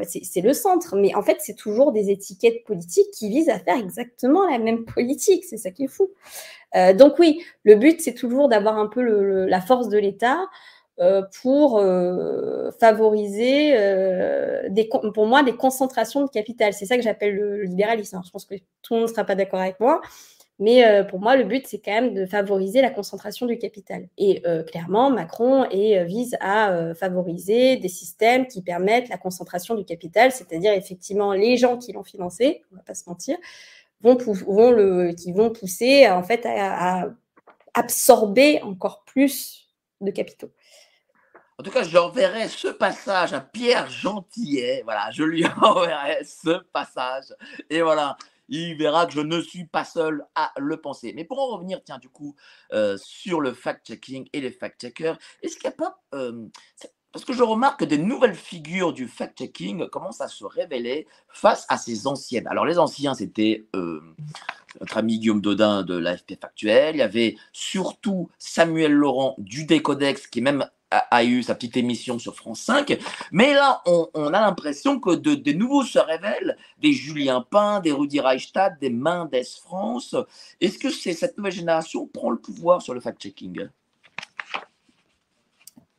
c'est le centre. Mais en fait, c'est toujours des étiquettes politiques qui visent à faire exactement la même politique. C'est ça qui est fou. Donc oui, le but, c'est toujours d'avoir un peu la force de l'État pour favoriser, pour moi, des concentrations de capital. C'est ça que j'appelle le libéralisme. Alors, je pense que tout le monde ne sera pas d'accord avec moi. Mais pour moi, le but, c'est quand même de favoriser la concentration du capital. Et clairement, Macron vise à favoriser des systèmes qui permettent la concentration du capital, c'est-à-dire effectivement les gens qui l'ont financé, on ne va pas se mentir, qui vont pousser en fait à absorber encore plus de capitaux. En tout cas, j'enverrai ce passage à Pierre Gentillet. Voilà, je lui enverrai ce passage. Et voilà. Il verra que je ne suis pas seul à le penser. Mais pour en revenir, tiens, du coup, sur le fact-checking et les fact-checkers, est-ce qu'il n'y a pas... parce que je remarque que des nouvelles figures du fact-checking commencent à se révéler face à ces anciennes. Alors, les anciens, c'était notre ami Guillaume Daudin de l'AFP Factuel. Il y avait surtout Samuel Laurent du Décodex qui même a eu sa petite émission sur France 5, mais là, on a l'impression que des nouveaux se révèlent, des Julien Pain, des Rudy Reichstadt, des Mendes France. Est-ce que cette nouvelle génération prend le pouvoir sur le fact-checking?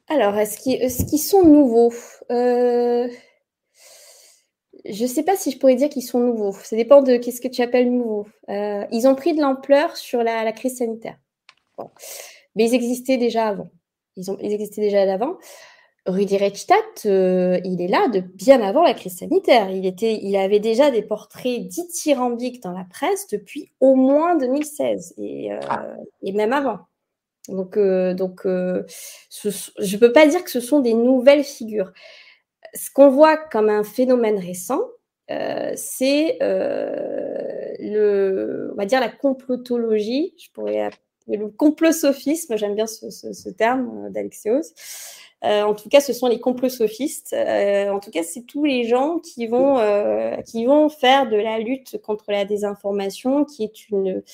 Alors, est-ce qu'ils sont nouveaux? Je ne sais pas si je pourrais dire qu'ils sont nouveaux. Ça dépend de qu'est-ce que tu appelles nouveau. Ils ont pris de l'ampleur sur la crise sanitaire. Bon. Mais ils existaient déjà avant. Ils existaient déjà d'avant. Rudy Reichstadt, il est là de bien avant la crise sanitaire. Il avait déjà des portraits dithyrambiques dans la presse depuis au moins 2016 et même avant. Donc, je ne peux pas dire que ce sont des nouvelles figures. Ce qu'on voit comme un phénomène récent, c'est on va dire la complotologie. Je pourrais le complosophisme, j'aime bien ce terme d'Alexios. En tout cas, ce sont les complosophistes. En tout cas, c'est tous les gens qui vont faire de la lutte contre la désinformation, qui est une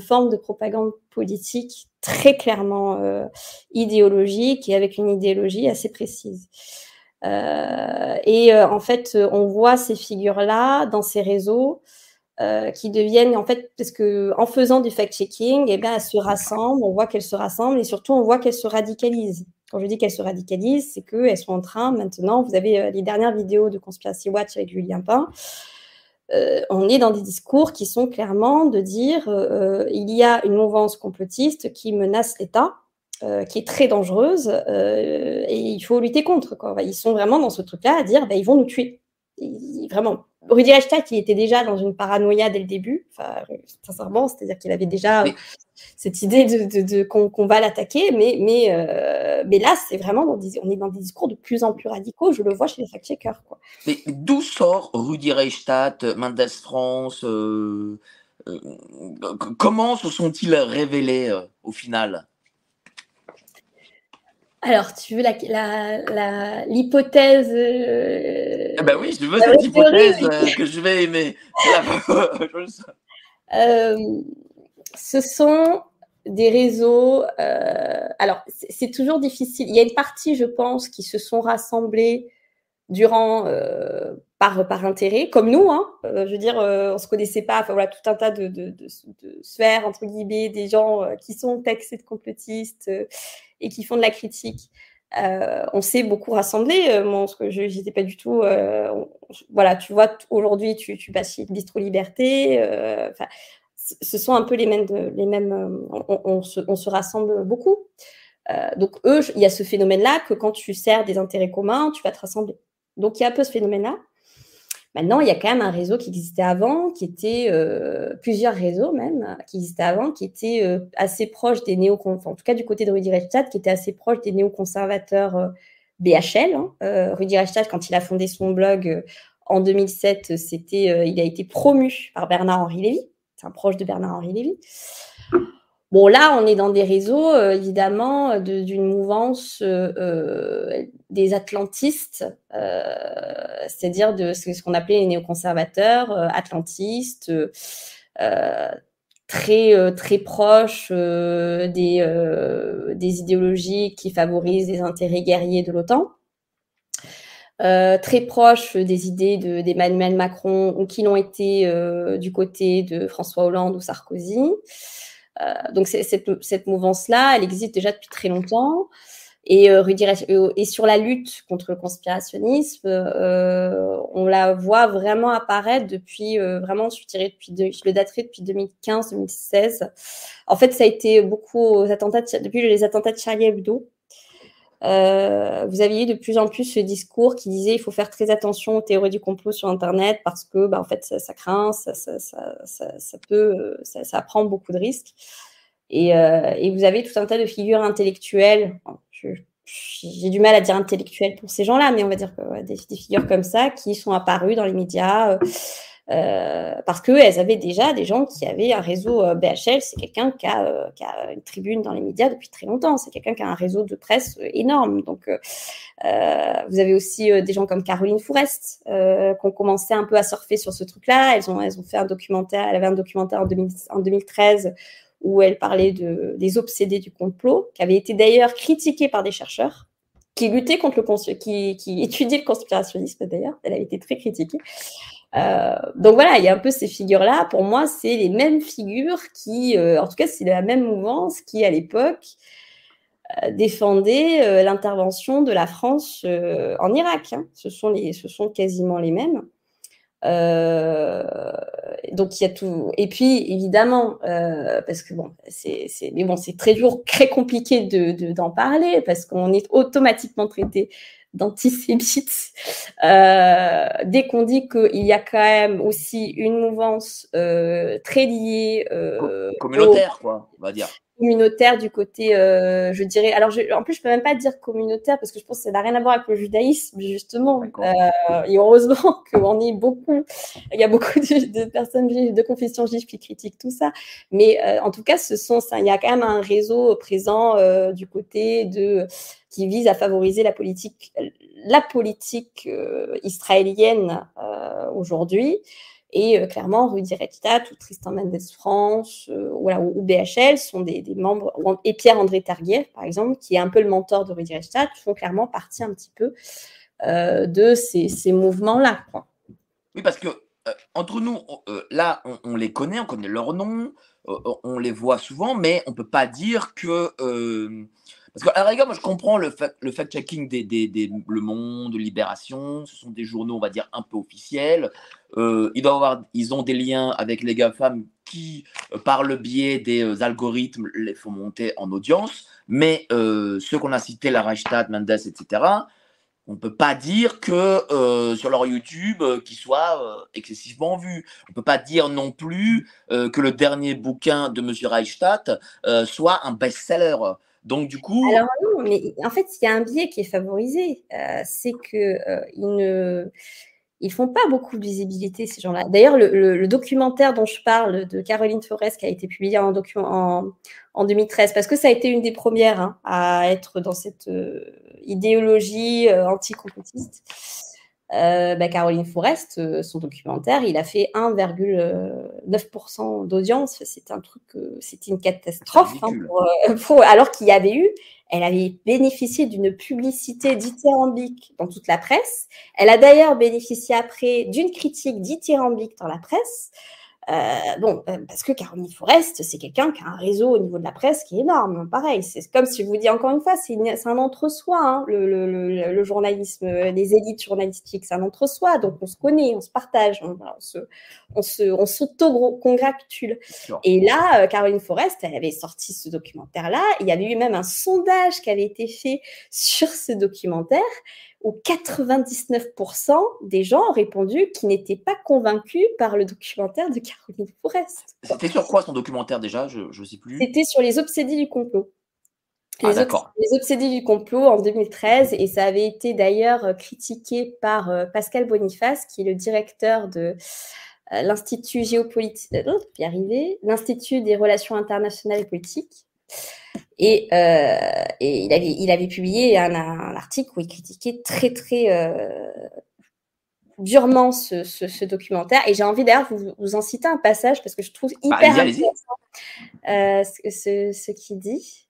forme de propagande politique très clairement idéologique et avec une idéologie assez précise. En fait, on voit ces figures-là dans ces réseaux. Qui deviennent, en fait, parce qu'en faisant du fact-checking, eh bien, elles se rassemblent, on voit qu'elles se rassemblent et surtout, on voit qu'elles se radicalisent. Quand je dis qu'elles se radicalisent, c'est qu'elles sont en train, maintenant, vous avez les dernières vidéos de Conspiracy Watch avec Julien Pain, on est dans des discours qui sont clairement de dire il y a une mouvance complotiste qui menace l'État, qui est très dangereuse et il faut lutter contre, quoi. Ils sont vraiment dans ce truc-là à dire ils vont nous tuer. Vraiment, Rudy Reichstadt, il était déjà dans une paranoïa dès le début, enfin, sincèrement, c'est-à-dire qu'il avait déjà cette idée de qu'on va l'attaquer, mais là, c'est vraiment, on est dans des discours de plus en plus radicaux, je le vois chez les fact-checkers, quoi. Mais d'où sort Rudy Reichstadt, Mendes France, comment se sont-ils révélés au final ? Alors, tu veux l'hypothèse ben oui, je veux cette hypothèse que je vais aimer. Ce sont des réseaux... alors, c'est toujours difficile. Il y a une partie, je pense, qui se sont rassemblés durant... par intérêt, comme nous, hein. Je veux dire, on ne se connaissait pas, enfin voilà, tout un tas de sphères, entre guillemets, des gens qui sont taxés de complotistes et qui font de la critique. On s'est beaucoup rassemblés, moi, parce que j'étais pas du tout... voilà, tu vois, aujourd'hui, tu passes chez Bistro Liberté, enfin... ce sont un peu les mêmes on se rassemble beaucoup. Donc, eux, il y a ce phénomène-là que quand tu sers des intérêts communs, tu vas te rassembler. Donc, il y a un peu ce phénomène-là. Maintenant, il y a quand même un réseau qui existait avant, qui était plusieurs réseaux même, qui existaient avant, qui étaient assez proches des néo-conservateurs, en tout cas du côté de Rudy Reichstadt, qui était assez proche des néoconservateurs BHL. Hein. Rudy Reichstadt, quand il a fondé son blog en 2007, il a été promu par Bernard Henri Lévy. Un proche de Bernard Henri Lévy. Bon, là, on est dans des réseaux, évidemment, d'une mouvance des atlantistes, c'est-à-dire de ce qu'on appelait les néoconservateurs, atlantistes, très proches des idéologies qui favorisent les intérêts guerriers de l'OTAN. Très proche des idées d'Emmanuel Macron ou qui l'ont été du côté de François Hollande ou Sarkozy. Donc, cette mouvance-là, elle existe déjà depuis très longtemps. Et sur la lutte contre le conspirationnisme, on la voit vraiment apparaître depuis, je le daterai depuis 2015-2016. En fait, ça a été beaucoup aux attentats depuis les attentats de Charlie Hebdo. Vous aviez eu de plus en plus ce discours qui disait il faut faire très attention aux théories du complot sur Internet parce que en fait ça craint, ça prend beaucoup de risques. Et vous avez tout un tas de figures intellectuelles. J'ai du mal à dire intellectuelles pour ces gens-là, mais on va dire que, ouais, des figures comme ça qui sont apparues dans les médias parce qu'elles avaient déjà des gens qui avaient un réseau BHL, c'est quelqu'un qui a une tribune dans les médias depuis très longtemps, c'est quelqu'un qui a un réseau de presse énorme. Donc, vous avez aussi des gens comme Caroline Fourest qui ont commencé un peu à surfer sur ce truc-là. Elles ont fait un documentaire, elle avait un documentaire en 2013 où elle parlait des obsédés du complot, qui avait été d'ailleurs critiqué par des chercheurs qui luttaient contre qui étudiaient le conspirationnisme d'ailleurs. Elle avait été très critiquée. Donc voilà, il y a un peu ces figures-là. Pour moi, c'est les mêmes figures qui, en tout cas, c'est la même mouvance qui, à l'époque, défendait l'intervention de la France en Irak. Hein. Ce sont quasiment les mêmes. Donc il y a tout. Et puis évidemment, parce que bon, c'est très compliqué d'en parler parce qu'on est automatiquement traité d'antisémites. Dès qu'on dit qu'il y a quand même aussi une mouvance très liée communautaire, quoi, on va dire. Communautaire du côté, je dirais. Alors, en plus, je peux même pas dire communautaire parce que je pense que ça n'a rien à voir avec le judaïsme, justement. Et heureusement qu'on est beaucoup. Il y a beaucoup de personnes juives, de confession juive qui critiquent tout ça. Mais en tout cas, il y a quand même un réseau présent du côté qui vise à favoriser la politique israélienne aujourd'hui. Et clairement, Rudy Reichstadt ou Tristan Mendes France ou BHL sont des membres, et Pierre-André Targuier, par exemple, qui est un peu le mentor de Rudy Reichstadt, font clairement partie un petit peu de ces mouvements-là. Quoi. Oui, parce que entre nous, là, on les connaît, on connaît leurs noms, on les voit souvent, mais on ne peut pas dire que… parce qu'à la rigueur, moi, je comprends le fact-checking Le Monde, Libération. Ce sont des journaux, on va dire, un peu officiels. Ils ont des liens avec les GAFAM qui, par le biais des algorithmes, les font monter en audience. Mais ceux qu'on a cités, la Reichstadt, Mendes, etc., on ne peut pas dire que sur leur YouTube, qu'ils soient excessivement vus. On ne peut pas dire non plus que le dernier bouquin de M. Reichstadt soit un best-seller. Donc, du coup… Alors non, mais en fait, il y a un biais qui est favorisé. C'est qu'ils ne font pas beaucoup de visibilité, ces gens-là. D'ailleurs, le documentaire dont je parle de Caroline Fourest qui a été publié en 2013, parce que ça a été une des premières à être dans cette idéologie anti-complotiste. Caroline Fourest, son documentaire, il a fait 1,9% d'audience. C'était une catastrophe. Hein, alors qu'il y avait eu Elle avait bénéficié d'une publicité dithyrambique dans toute la presse. Elle a d'ailleurs bénéficié après d'une critique dithyrambique dans la presse. Parce que Caroline Fourest, c'est quelqu'un qui a un réseau au niveau de la presse qui est énorme. Pareil, c'est comme si je vous dis encore une fois, c'est un entre-soi, hein, le journalisme, les élites journalistiques, c'est un entre-soi. Donc, on se connaît, on se partage, on s'auto-congratule. Et là, Caroline Fourest, elle avait sorti ce documentaire-là. Il y avait eu même un sondage qui avait été fait sur ce documentaire, où 99% des gens ont répondu qu'ils n'étaient pas convaincus par le documentaire de Caroline Fourest. C'était sur quoi son documentaire déjà? Je ne sais plus. C'était sur les obsédés du complot. Les obsédés du complot en 2013, et ça avait été d'ailleurs critiqué par Pascal Boniface, qui est le directeur de l'Institut Géopolitique... l'Institut des Relations Internationales et Politiques. Et il avait publié un article où il critiquait très durement ce documentaire. Et j'ai envie d'ailleurs de vous en citer un passage parce que je trouve hyper intéressant ce qu'il dit.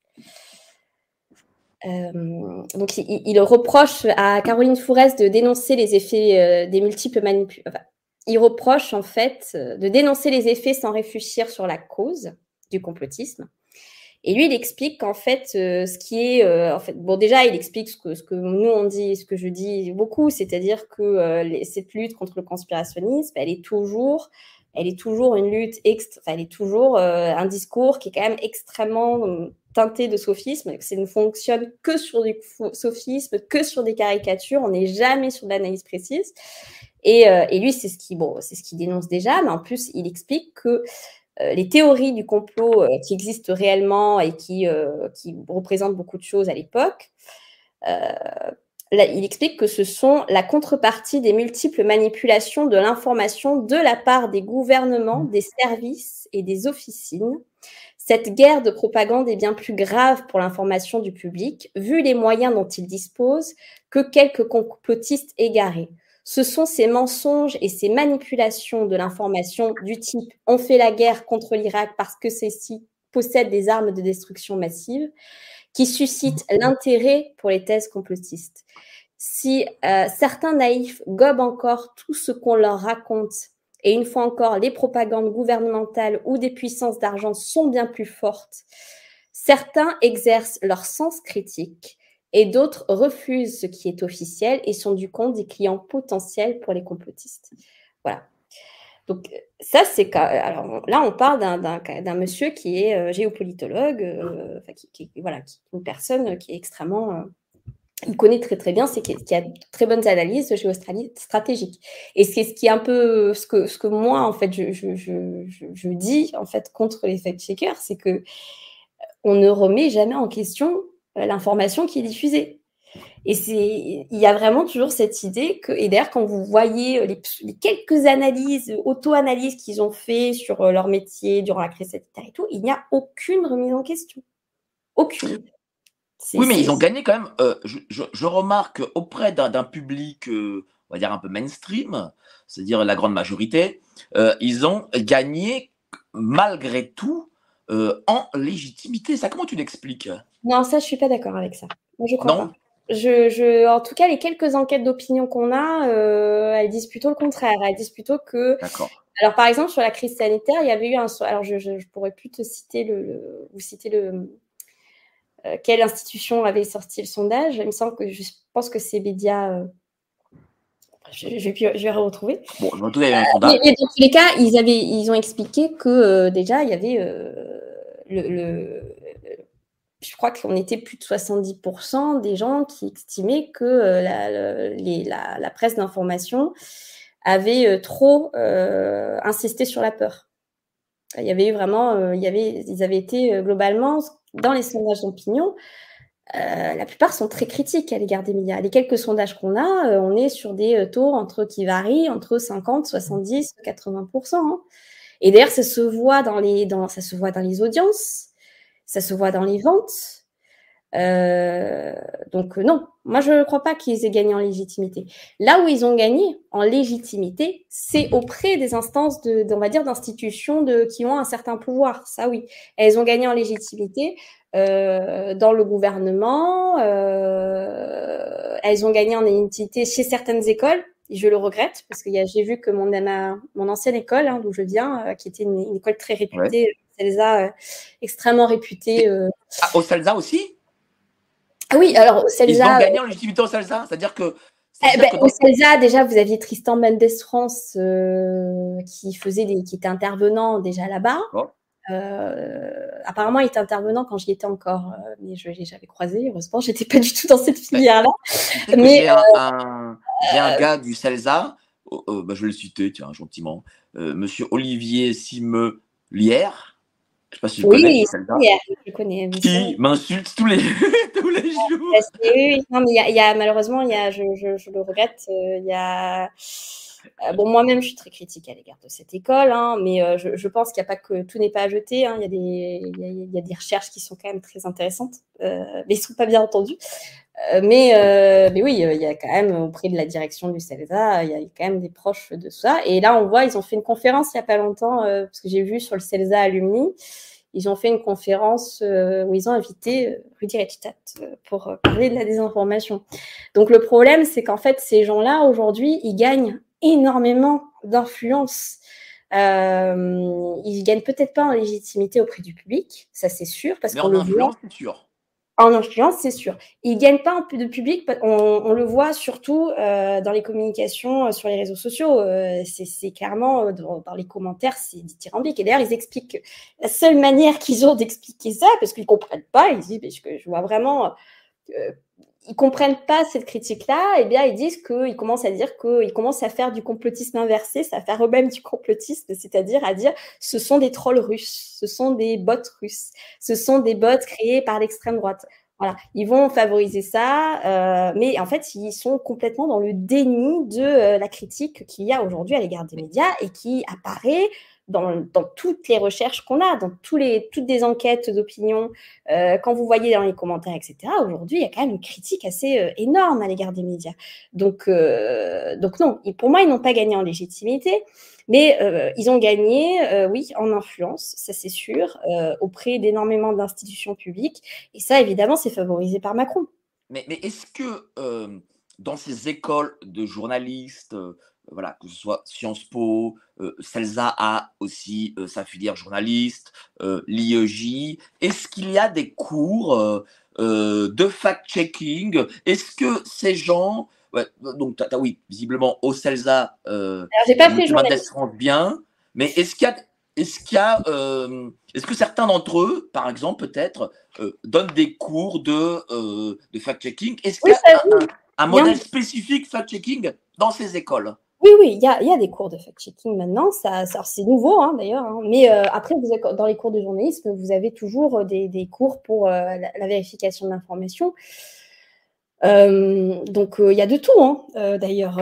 Donc, il reproche à Caroline Fourest de dénoncer les effets des multiples manipulations. Enfin, il reproche en fait de dénoncer les effets sans réfléchir sur la cause du complotisme. Et lui, il explique qu'en fait, ce qui est, en fait, bon, déjà, il explique ce que nous on dit, ce que je dis beaucoup, c'est-à-dire que cette lutte contre le conspirationnisme, elle est toujours une lutte, un discours qui est quand même extrêmement teinté de sophisme. Ça ne fonctionne que sur du sophisme, que sur des caricatures. On n'est jamais sur de l'analyse précise. Et lui, c'est ce qu'il dénonce déjà, mais en plus, il explique que les théories du complot qui existent réellement et qui représentent beaucoup de choses à l'époque, il explique que ce sont la contrepartie des multiples manipulations de l'information de la part des gouvernements, des services et des officines. Cette guerre de propagande est bien plus grave pour l'information du public, vu les moyens dont il dispose, que quelques complotistes égarés. Ce sont ces mensonges et ces manipulations de l'information du type « on fait la guerre contre l'Irak parce que ceux-ci possèdent des armes de destruction massive » qui suscitent l'intérêt pour les thèses complotistes. Si certains naïfs gobent encore tout ce qu'on leur raconte, et une fois encore, les propagandes gouvernementales ou des puissances d'argent sont bien plus fortes, certains exercent leur sens critique, et d'autres refusent ce qui est officiel et sont du compte des clients potentiels pour les complotistes. Voilà. Donc, ça, c'est... Alors, là, on parle d'un monsieur qui est géopolitologue, qui est une personne qui est extrêmement... il connaît très, très bien, qui a de très bonnes analyses géostratégiques. Et c'est ce qui est un peu ce que moi, en fait, je dis, en fait, contre les fact-checkers, c'est que on ne remet jamais en question l'information qui est diffusée. Et il y a vraiment toujours cette idée que, et d'ailleurs, quand vous voyez les quelques analyses, auto-analyses qu'ils ont fait sur leur métier durant la crise sanitaire et tout, il n'y a aucune remise en question. Aucune. Oui, mais ils ont gagné quand même. Je remarque auprès d'un public, on va dire un peu mainstream, c'est-à-dire la grande majorité, ils ont gagné malgré tout en légitimité. Ça, comment tu l'expliques ? Non, ça, je ne suis pas d'accord avec ça. Je crois non. Pas. En tout cas, les quelques enquêtes d'opinion qu'on a, elles disent plutôt le contraire. Elles disent plutôt que… D'accord. Alors, par exemple, sur la crise sanitaire, il y avait eu un… Alors, je ne pourrais plus te citer quelle institution avait sorti le sondage. Il me semble que… Je pense que c'est Média… Je vais retrouver. Bon, je vais retrouver un sondage. Mais dans tous les cas, ils ont expliqué que déjà, il y avait je crois qu'on était plus de 70% des gens qui estimaient que la presse d'information avait trop insisté sur la peur. Il y avait eu vraiment, ils avaient été globalement, dans les sondages d'opinion, la plupart sont très critiques à l'égard des médias. Les quelques sondages qu'on a, on est sur des taux qui varient entre 50, 70, 80%. Hein. Et d'ailleurs, ça se voit dans les audiences. Ça se voit dans les ventes. Donc non, moi je ne crois pas qu'ils aient gagné en légitimité. Là où ils ont gagné en légitimité, c'est auprès des instances on va dire, d'institutions qui ont un certain pouvoir. Ça oui, elles ont gagné en légitimité dans le gouvernement. Elles ont gagné en identité chez certaines écoles. Et je le regrette parce que j'ai vu que mon ancienne école, hein, d'où je viens, qui était une école très réputée, ouais. Celsa, extrêmement réputée. Ah, au Celsa aussi ? Ah oui, alors au Celsa. Ils ont gagné en légitimité au Celsa, c'est-à-dire que. Au Celsa, déjà, vous aviez Tristan Mendes France qui était intervenant déjà là-bas. Oh. Apparemment, il était intervenant quand j'y étais encore, mais j'avais croisé. Heureusement, j'étais pas du tout dans cette filière-là. Mais j'ai un gars du Celsa, je vais le citer, tiens, gentiment, Monsieur Olivier Simeux-Lière. Je sais pas si je connais Celsa. Oui, je connais. Qui m'insulte tous les jours. Oui, non, mais malheureusement, je le regrette. Moi-même, je suis très critique à l'égard de cette école, hein, mais je pense qu'il n'y a pas que tout n'est pas à jeter. Hein, il y a des recherches qui sont quand même très intéressantes, mais ils ne sont pas bien entendues. Mais oui, il y a quand même auprès de la direction du CELSA, il y a quand même des proches de ça. Et là, on voit, ils ont fait une conférence il n'y a pas longtemps, parce que j'ai vu sur le CELSA Alumni, ils ont fait une conférence où ils ont invité Rudy Reichstadt pour parler de la désinformation. Donc le problème, c'est qu'en fait, ces gens-là, aujourd'hui, ils gagnent énormément d'influence. Ils gagnent peut-être pas en légitimité auprès du public, ça c'est sûr. Parce qu'on le voit. C'est sûr. En influence, c'est sûr. Ils gagnent pas de public, on le voit surtout dans les communications sur les réseaux sociaux. C'est clairement, dans les commentaires, c'est dithyrambique. Et d'ailleurs, ils expliquent la seule manière qu'ils ont d'expliquer ça, parce qu'ils comprennent pas, ils disent, je vois vraiment... ils comprennent pas cette critique-là, et bien ils disent qu'ils commencent à dire qu'ils commencent à faire du complotisme inversé, c'est à faire eux-mêmes du complotisme, c'est-à-dire à dire ce sont des trolls russes, ce sont des bots russes, ce sont des bots créés par l'extrême droite. Voilà, ils vont favoriser ça, mais en fait ils sont complètement dans le déni de la critique qu'il y a aujourd'hui à l'égard des médias et qui apparaît dans toutes les recherches qu'on a, dans toutes les enquêtes d'opinion, quand vous voyez dans les commentaires, etc., aujourd'hui, il y a quand même une critique assez énorme à l'égard des médias. Donc non, pour moi, ils n'ont pas gagné en légitimité, mais ils ont gagné, oui, en influence, ça c'est sûr, auprès d'énormément d'institutions publiques. Et ça, évidemment, c'est favorisé par Macron. Mais est-ce que dans ces écoles de journalistes... voilà, que ce soit Sciences Po, Celsa a aussi sa filière journaliste, l'IEJ. Est-ce qu'il y a des cours de fact-checking? Est-ce que ces gens... Ouais, donc, oui, visiblement, au Celsa, j'ai pas fait journaliste bien, mais est-ce que certains d'entre eux, par exemple, peut-être, donnent des cours de fact-checking? Est-ce qu'il y a un modèle spécifique fact-checking dans ces écoles? Oui, il y a des cours de fact-checking maintenant, ça c'est nouveau hein, d'ailleurs, hein. Mais après, dans les cours de journalisme, vous avez toujours des cours pour la vérification de l'information. Donc, il y a de tout, hein. D'ailleurs.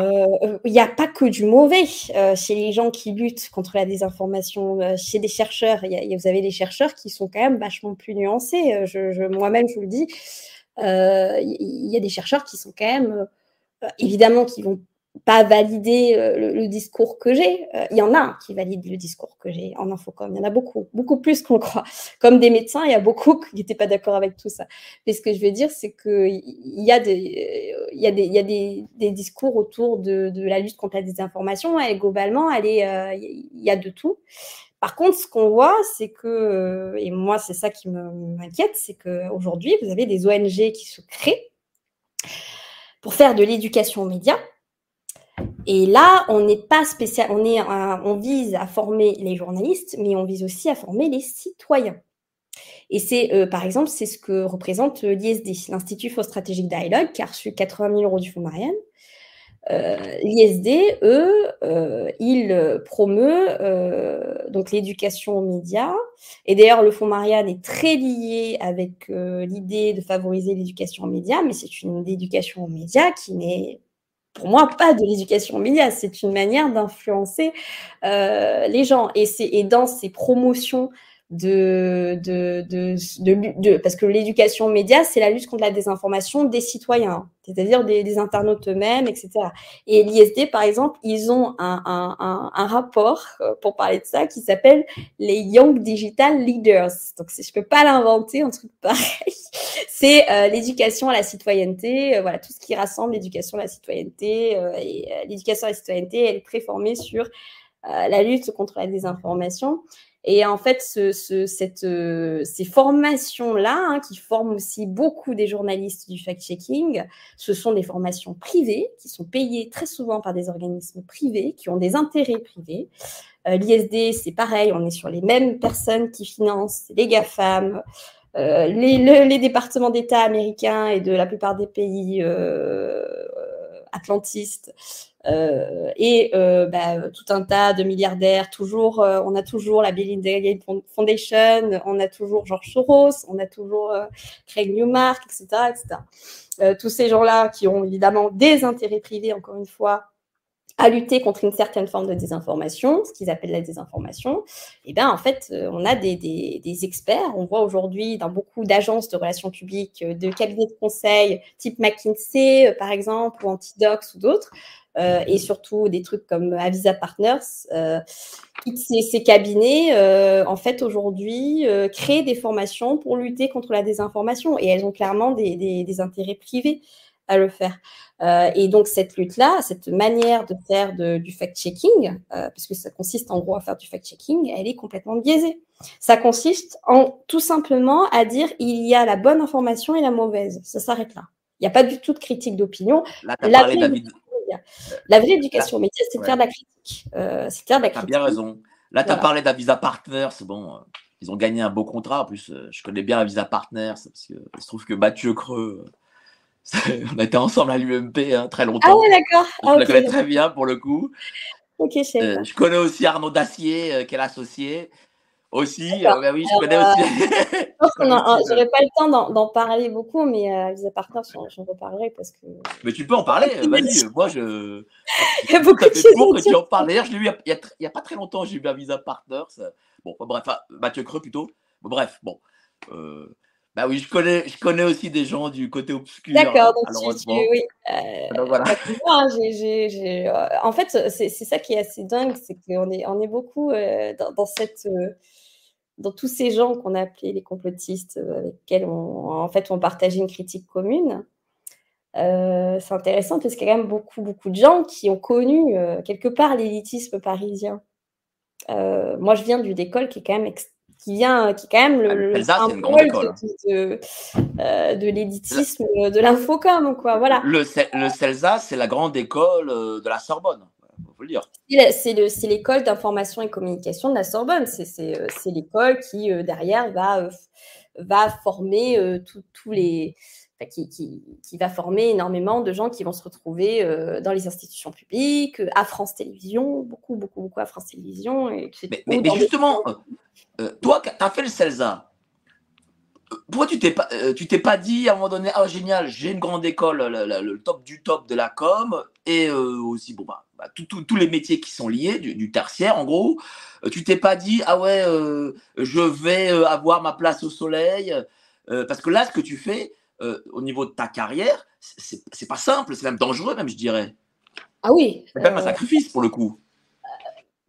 Il n'y a pas que du mauvais chez les gens qui luttent contre la désinformation. Chez des chercheurs, vous avez des chercheurs qui sont quand même vachement plus nuancés. Moi-même, je vous le dis, il y a des chercheurs qui sont quand même, évidemment, qui vont pas valider le discours que j'ai. Il y en a un qui valide le discours que j'ai en infocom. Il y en a beaucoup, beaucoup plus qu'on le croit. Comme des médecins, il y a beaucoup qui n'étaient pas d'accord avec tout ça. Mais ce que je veux dire, c'est qu'il y a des discours autour de la lutte contre la désinformation. Elle, globalement, il y a de tout. Par contre, ce qu'on voit, c'est que, et moi, c'est ça qui m'inquiète, c'est qu'aujourd'hui, vous avez des ONG qui se créent pour faire de l'éducation aux médias. Et là, on n'est pas spécial, on vise à former les journalistes, mais on vise aussi à former les citoyens. Et c'est, par exemple, c'est ce que représente l'ISD, l'Institut for Strategic Dialogue, qui a reçu 80 000 € du Fonds Marianna. L'ISD, il promeut donc l'éducation aux médias. Et d'ailleurs, le Fonds Marianna est très lié avec l'idée de favoriser l'éducation aux médias, mais c'est une éducation aux médias qui n'est pour moi, pas de l'éducation aux médias, c'est une manière d'influencer les gens. Et dans ces promotions parce que l'éducation média, c'est la lutte contre la désinformation des citoyens, c'est-à-dire des internautes eux-mêmes, etc. Et l'ISD, par exemple, ils ont un rapport pour parler de ça qui s'appelle les Young Digital Leaders. Donc, je peux pas l'inventer, un truc pareil. C'est l'éducation à la citoyenneté, voilà, tout ce qui rassemble l'éducation à la citoyenneté. Et l'éducation à la citoyenneté, elle est très formée sur la lutte contre la désinformation. Et en fait, ces formations-là, hein, qui forment aussi beaucoup des journalistes du fact-checking, ce sont des formations privées qui sont payées très souvent par des organismes privés, qui ont des intérêts privés. L'ISD, c'est pareil, on est sur les mêmes personnes qui financent les GAFAM, les départements d'État américains et de la plupart des pays atlantistes. Tout un tas de milliardaires, toujours, on a toujours la Bill and Melinda Gates Foundation, on a toujours George Soros, on a toujours Craig Newmark, etc., etc. Tous ces gens-là qui ont évidemment des intérêts privés, encore une fois, à lutter contre une certaine forme de désinformation, ce qu'ils appellent la désinformation, et bien en fait, on a des experts. On voit aujourd'hui dans beaucoup d'agences de relations publiques, de cabinets de conseil, type McKinsey, par exemple, ou Antidox, ou d'autres, et surtout des trucs comme Avisa Partners, ces cabinets, en fait, aujourd'hui, créent des formations pour lutter contre la désinformation, et elles ont clairement des intérêts privés à le faire. Et donc, cette lutte-là, cette manière de faire du fact-checking, parce que ça consiste en gros à faire du fact-checking, elle est complètement biaisée. Ça consiste tout simplement à dire il y a la bonne information et la mauvaise. Ça s'arrête là. Il n'y a pas du tout de critique d'opinion. Là, la vraie éducation média, c'est de faire de la critique. Tu as bien raison. Là, tu as parlé d'Avisa Partners. Bon, ils ont gagné un beau contrat. En plus, je connais bien Avisa Partners parce qu'il se trouve que Mathieu Creux, on était ensemble à l'UMP très longtemps. Ah ouais, d'accord. Je la connais très bien pour le coup. Ok, je connais aussi Arnaud Dacier, qui est l'associé. Aussi, oui, je connais aussi. Je n'aurai pas le temps d'en parler beaucoup, mais Avisa Partners, j'en reparlerai parce que. Mais tu peux en parler, vas-y. Moi, je. Il y a beaucoup de choses. Que tu en parles. D'ailleurs, il n'y a pas très longtemps, j'ai eu Avisa Partners. Bon, bref, Mathieu Creux plutôt. Bref, bon. Bah oui, je connais aussi des gens du côté obscur. D'accord, donc oui. Alors, voilà. En fait, c'est ça qui est assez dingue, c'est qu'on est beaucoup dans tous ces gens qu'on a appelés les complotistes, avec lesquels on partageait une critique commune. C'est intéressant parce qu'il y a quand même beaucoup, beaucoup de gens qui ont connu quelque part l'élitisme parisien. Moi, je viens d'une école qui est quand même qui est quand même le symbole de l'élitisme, de l'infocom, quoi, voilà. Le CELSA, c'est la grande école de la Sorbonne, il faut le dire. C'est l'école d'information et communication de la Sorbonne, c'est l'école qui, derrière, va former tous les... Qui va former énormément de gens qui vont se retrouver dans les institutions publiques, à France Télévisions, beaucoup, beaucoup, beaucoup à France Télévisions. Mais justement, toi, tu as fait le CELSA. Pourquoi tu t'es pas dit à un moment donné, ah génial, j'ai une grande école, le top du top de la com, et aussi tous les métiers qui sont liés, du tertiaire en gros. Tu t'es pas dit, ah ouais, je vais avoir ma place au soleil, parce que là, ce que tu fais, au niveau de ta carrière, c'est pas simple, c'est même dangereux, même je dirais. Ah oui. C'est même un sacrifice pour le coup.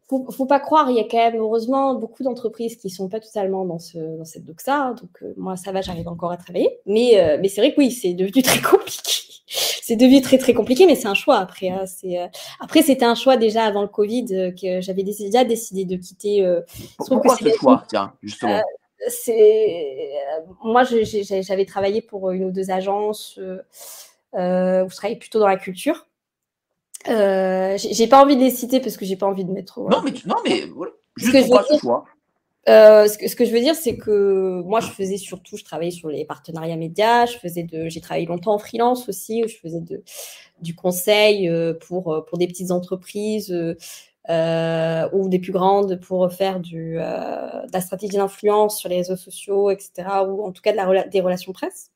Faut pas croire, il y a quand même heureusement beaucoup d'entreprises qui sont pas totalement dans cette doxa. Hein, donc moi ça va, j'arrive encore à travailler, mais c'est vrai que oui, c'est devenu très compliqué. C'est devenu très très compliqué, mais c'est un choix après. Hein. Après, c'était un choix déjà avant le Covid que j'avais déjà décidé de quitter. Pourquoi ce choix, tiens, justement. Moi, j'avais travaillé pour une ou deux agences où je travaillais plutôt dans la culture. J'ai pas envie de les citer parce que j'ai pas envie de mettre. Juste pour ce choix. Ce que je veux dire, c'est que moi, je travaillais sur les partenariats médias, j'ai travaillé longtemps en freelance aussi, où je faisais du conseil pour des petites entreprises. Ou des plus grandes pour faire de la stratégie d'influence sur les réseaux sociaux, etc., ou en tout cas des relations presse.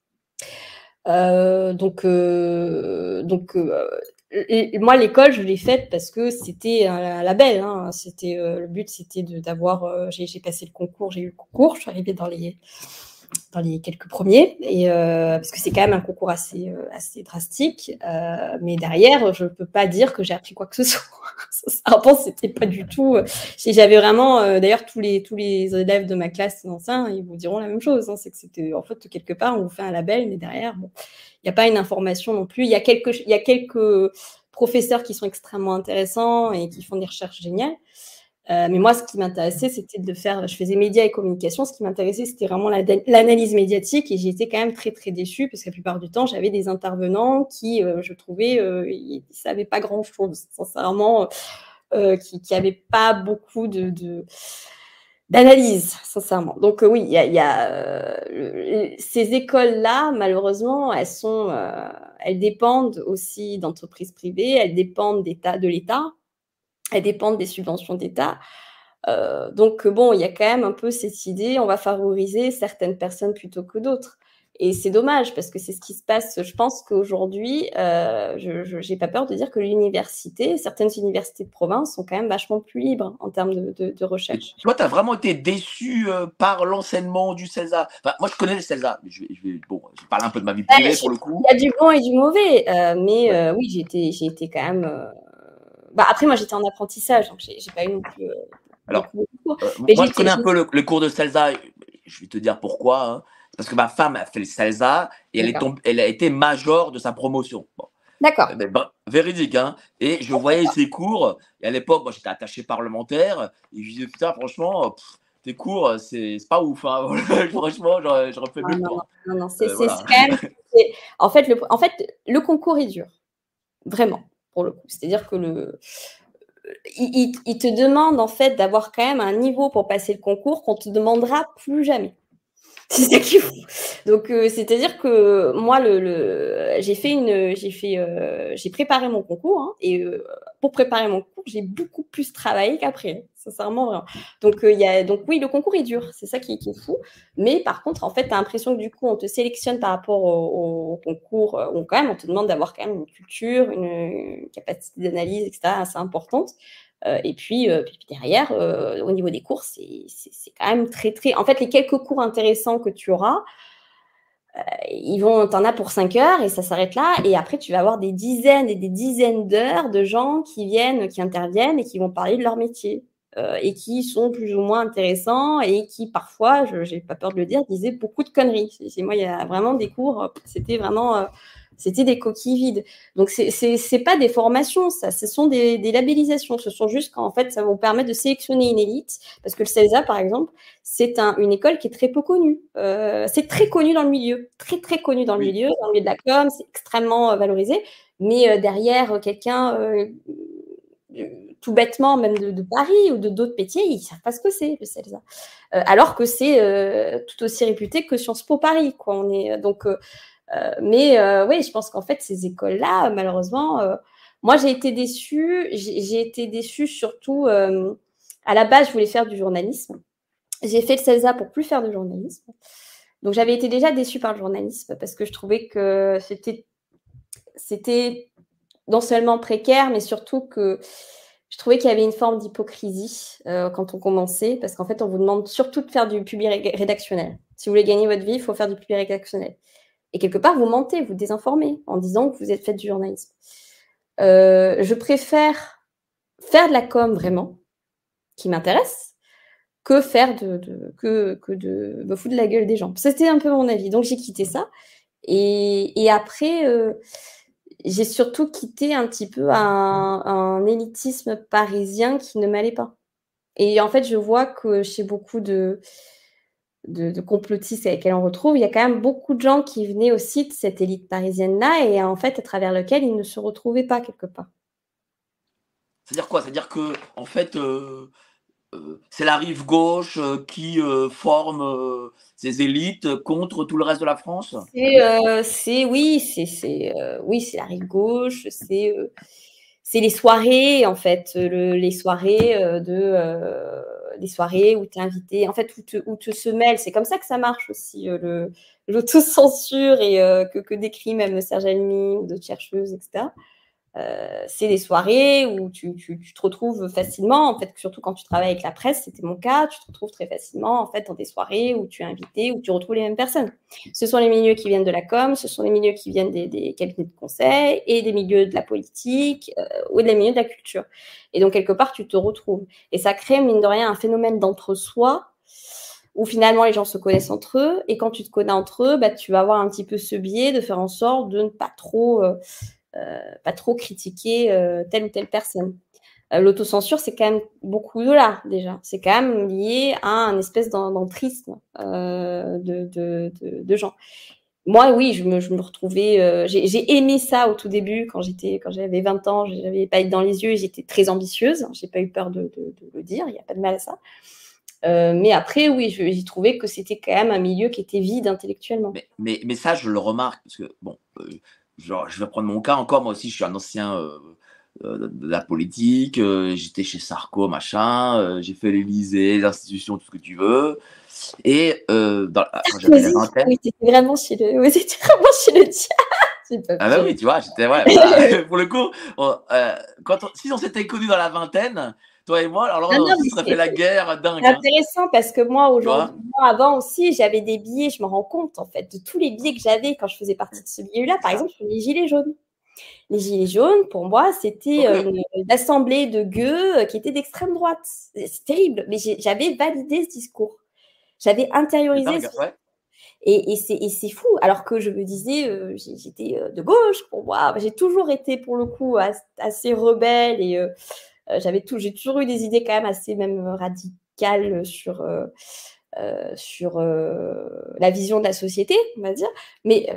Et moi, l'école, je l'ai faite parce que c'était un label. Hein. C'était, le but, c'était d'avoir... j'ai passé le concours, j'ai eu le concours. Je suis arrivée dans les quelques premiers, et, parce que c'est quand même un concours assez drastique. Mais derrière, je ne peux pas dire que j'ai appris quoi que ce soit. Sincèrement, c'était pas du tout... J'avais vraiment... d'ailleurs, tous les élèves de ma classe, ils vous diront la même chose. Hein, c'est que c'était... En fait, quelque part, on vous fait un label, mais derrière... Bon, il n'y a pas une information non plus. Il y a quelques professeurs qui sont extrêmement intéressants et qui font des recherches géniales. Mais moi, ce qui m'intéressait, c'était de faire... Je faisais médias et communication. Ce qui m'intéressait, c'était vraiment l'analyse médiatique. Et j'étais quand même très, très déçue parce que la plupart du temps, j'avais des intervenants qui, je trouvais, ils ne savaient pas grand-chose, sincèrement, qui n'avaient pas beaucoup d'analyse, sincèrement. Donc oui, il y a ces écoles-là, malheureusement, elles dépendent aussi d'entreprises privées, elles dépendent de l'État, elles dépendent des subventions d'État. Donc bon, il y a quand même un peu cette idée, on va favoriser certaines personnes plutôt que d'autres. Et c'est dommage parce que c'est ce qui se passe. Je pense qu'aujourd'hui, je n'ai pas peur de dire que l'université, certaines universités de province sont quand même vachement plus libres en termes de recherche. Toi, tu as vraiment été déçu par l'enseignement du CELSA. Enfin, moi, je connais le CELSA. Je parle un peu de ma vie privée pour le coup. Il y a du bon et du mauvais. Oui, j'ai été quand même… après, moi, j'étais en apprentissage, donc je n'ai pas eu non plus… Alors, moi, je connais un peu le cours de CELSA. Je vais te dire pourquoi, hein. Parce que ma femme a fait le CELSA et elle a été major de sa promotion. Bon. D'accord. Véridique, hein. Et je voyais ses cours. Et à l'époque, moi, j'étais attaché parlementaire. Et je disais, putain, franchement, tes cours, c'est pas ouf. Hein. Franchement, je refais mieux. Non, c'est quand même… En fait, le concours est dur. Vraiment, pour le coup. C'est-à-dire que il te demande, en fait, d'avoir quand même un niveau pour passer le concours qu'on ne te demandera plus jamais. C'est ça qui est fou. Donc, c'est-à-dire que moi, j'ai préparé mon concours, hein, et pour préparer mon concours, j'ai beaucoup plus travaillé qu'après, hein, sincèrement, vraiment. Donc, oui, le concours est dur, c'est ça qui est fou. Mais par contre, en fait, tu as l'impression que du coup, on te sélectionne par rapport au concours, on te demande d'avoir quand même une culture, une capacité d'analyse, etc., assez importante. Et puis derrière, au niveau des cours, c'est quand même très, très… En fait, les quelques cours intéressants que tu auras, t'en as pour 5 heures et ça s'arrête là. Et après, tu vas avoir des dizaines et des dizaines d'heures de gens qui interviennent et qui vont parler de leur métier et qui sont plus ou moins intéressants et qui, parfois, j'ai pas peur de le dire, disaient beaucoup de conneries. Moi, il y a vraiment des cours, c'était vraiment… C'était des coquilles vides. Donc, c'est pas des formations, ça. Ce sont des labellisations. Ce sont juste qu'en fait, ça va vous permettre de sélectionner une élite. Parce que le CELSA, par exemple, c'est une école qui est très peu connue. C'est très connu dans le milieu. Très, très connu dans le milieu. Dans le milieu de la com, c'est extrêmement valorisé. Mais derrière, quelqu'un… tout bêtement, même de Paris ou de d'autres métiers, ils ne savent pas ce que c'est, le CELSA. Alors que c'est tout aussi réputé que Sciences Po Paris, quoi. Oui, je pense qu'en fait, ces écoles-là, malheureusement, moi, j'ai été déçue. J'ai été déçue surtout… à la base, je voulais faire du journalisme. J'ai fait le CELSA pour plus faire de journalisme. Donc, j'avais été déjà déçue par le journalisme parce que je trouvais que c'était non seulement précaire, mais surtout que je trouvais qu'il y avait une forme d'hypocrisie quand on commençait, parce qu'en fait, on vous demande surtout de faire du public rédactionnel. Si vous voulez gagner votre vie, il faut faire du public rédactionnel. Et quelque part, vous mentez, vous désinformez en disant que vous êtes fait du journalisme. Je préfère faire de la com vraiment, qui m'intéresse, que faire que de me foutre de la gueule des gens. C'était un peu mon avis. Donc, j'ai quitté ça. Et après, j'ai surtout quitté un petit peu un élitisme parisien qui ne m'allait pas. Et en fait, je vois que chez beaucoup de complotistes avec lesquels on retrouve, il y a quand même beaucoup de gens qui venaient aussi de cette élite parisienne-là et en fait à travers lequel ils ne se retrouvaient pas quelque part. C'est-à-dire quoi? C'est-à-dire que en fait, c'est la rive gauche qui forme ces élites contre tout le reste de la France. C'est la rive gauche, c'est les soirées en fait, les soirées où tu es invité, en fait, où tu se mêles. C'est comme ça que ça marche aussi, l'autocensure et que décrit même Serge Almy ou d'autres chercheuses, etc. c'est des soirées où tu te retrouves facilement, en fait, surtout quand tu travailles avec la presse, c'était mon cas, tu te retrouves très facilement, en fait, dans des soirées où tu es invité, où tu retrouves les mêmes personnes. Ce sont les milieux qui viennent de la com, ce sont les milieux qui viennent des cabinets de conseil et des milieux de la politique ou des milieux de la culture. Et donc, quelque part, tu te retrouves. Et ça crée, mine de rien, un phénomène d'entre-soi où finalement les gens se connaissent entre eux, et quand tu te connais entre eux, bah, tu vas avoir un petit peu ce biais de faire en sorte de ne pas trop... Pas trop critiquer telle ou telle personne. L'autocensure, c'est quand même beaucoup de là, déjà. C'est quand même lié à un espèce d'entrisme de gens. Moi, oui, je me retrouvais... J'ai aimé ça au tout début, quand j'avais 20 ans, j'avais les paillettes dans les yeux, et j'étais très ambitieuse. J'ai pas eu peur de le dire, il n'y a pas de mal à ça. Mais après, oui, j'ai trouvé que c'était quand même un milieu qui était vide intellectuellement. Mais ça, je le remarque, parce que, bon... Genre, je vais prendre mon cas encore, moi aussi, je suis un ancien de la politique, j'étais chez Sarko, machin, j'ai fait l'Élysée, les institutions, tout ce que tu veux. Et quand j'avais la vingtaine... Oui, c'était vraiment chez le diable. Ah bah oui, tu vois, j'étais... Ouais, voilà. Pour le coup, si on s'était connus dans la vingtaine... Toi et moi, alors ça fait la guerre dingue. C'est intéressant parce que moi, aujourd'hui, avant aussi, j'avais des billets, je me rends compte en fait de tous les billets que j'avais quand je faisais partie de ce milieu-là. Par exemple, sur les gilets jaunes. Les gilets jaunes, pour moi, c'était une assemblée de gueux qui était d'extrême droite. C'est terrible, mais j'avais validé ce discours. J'avais intériorisé dingue, ce ouais. Et c'est fou, alors que je me disais, j'étais de gauche pour moi. J'ai toujours été pour le coup assez rebelle et... J'ai toujours eu des idées quand même assez même radicales sur la vision de la société, on va dire. Mais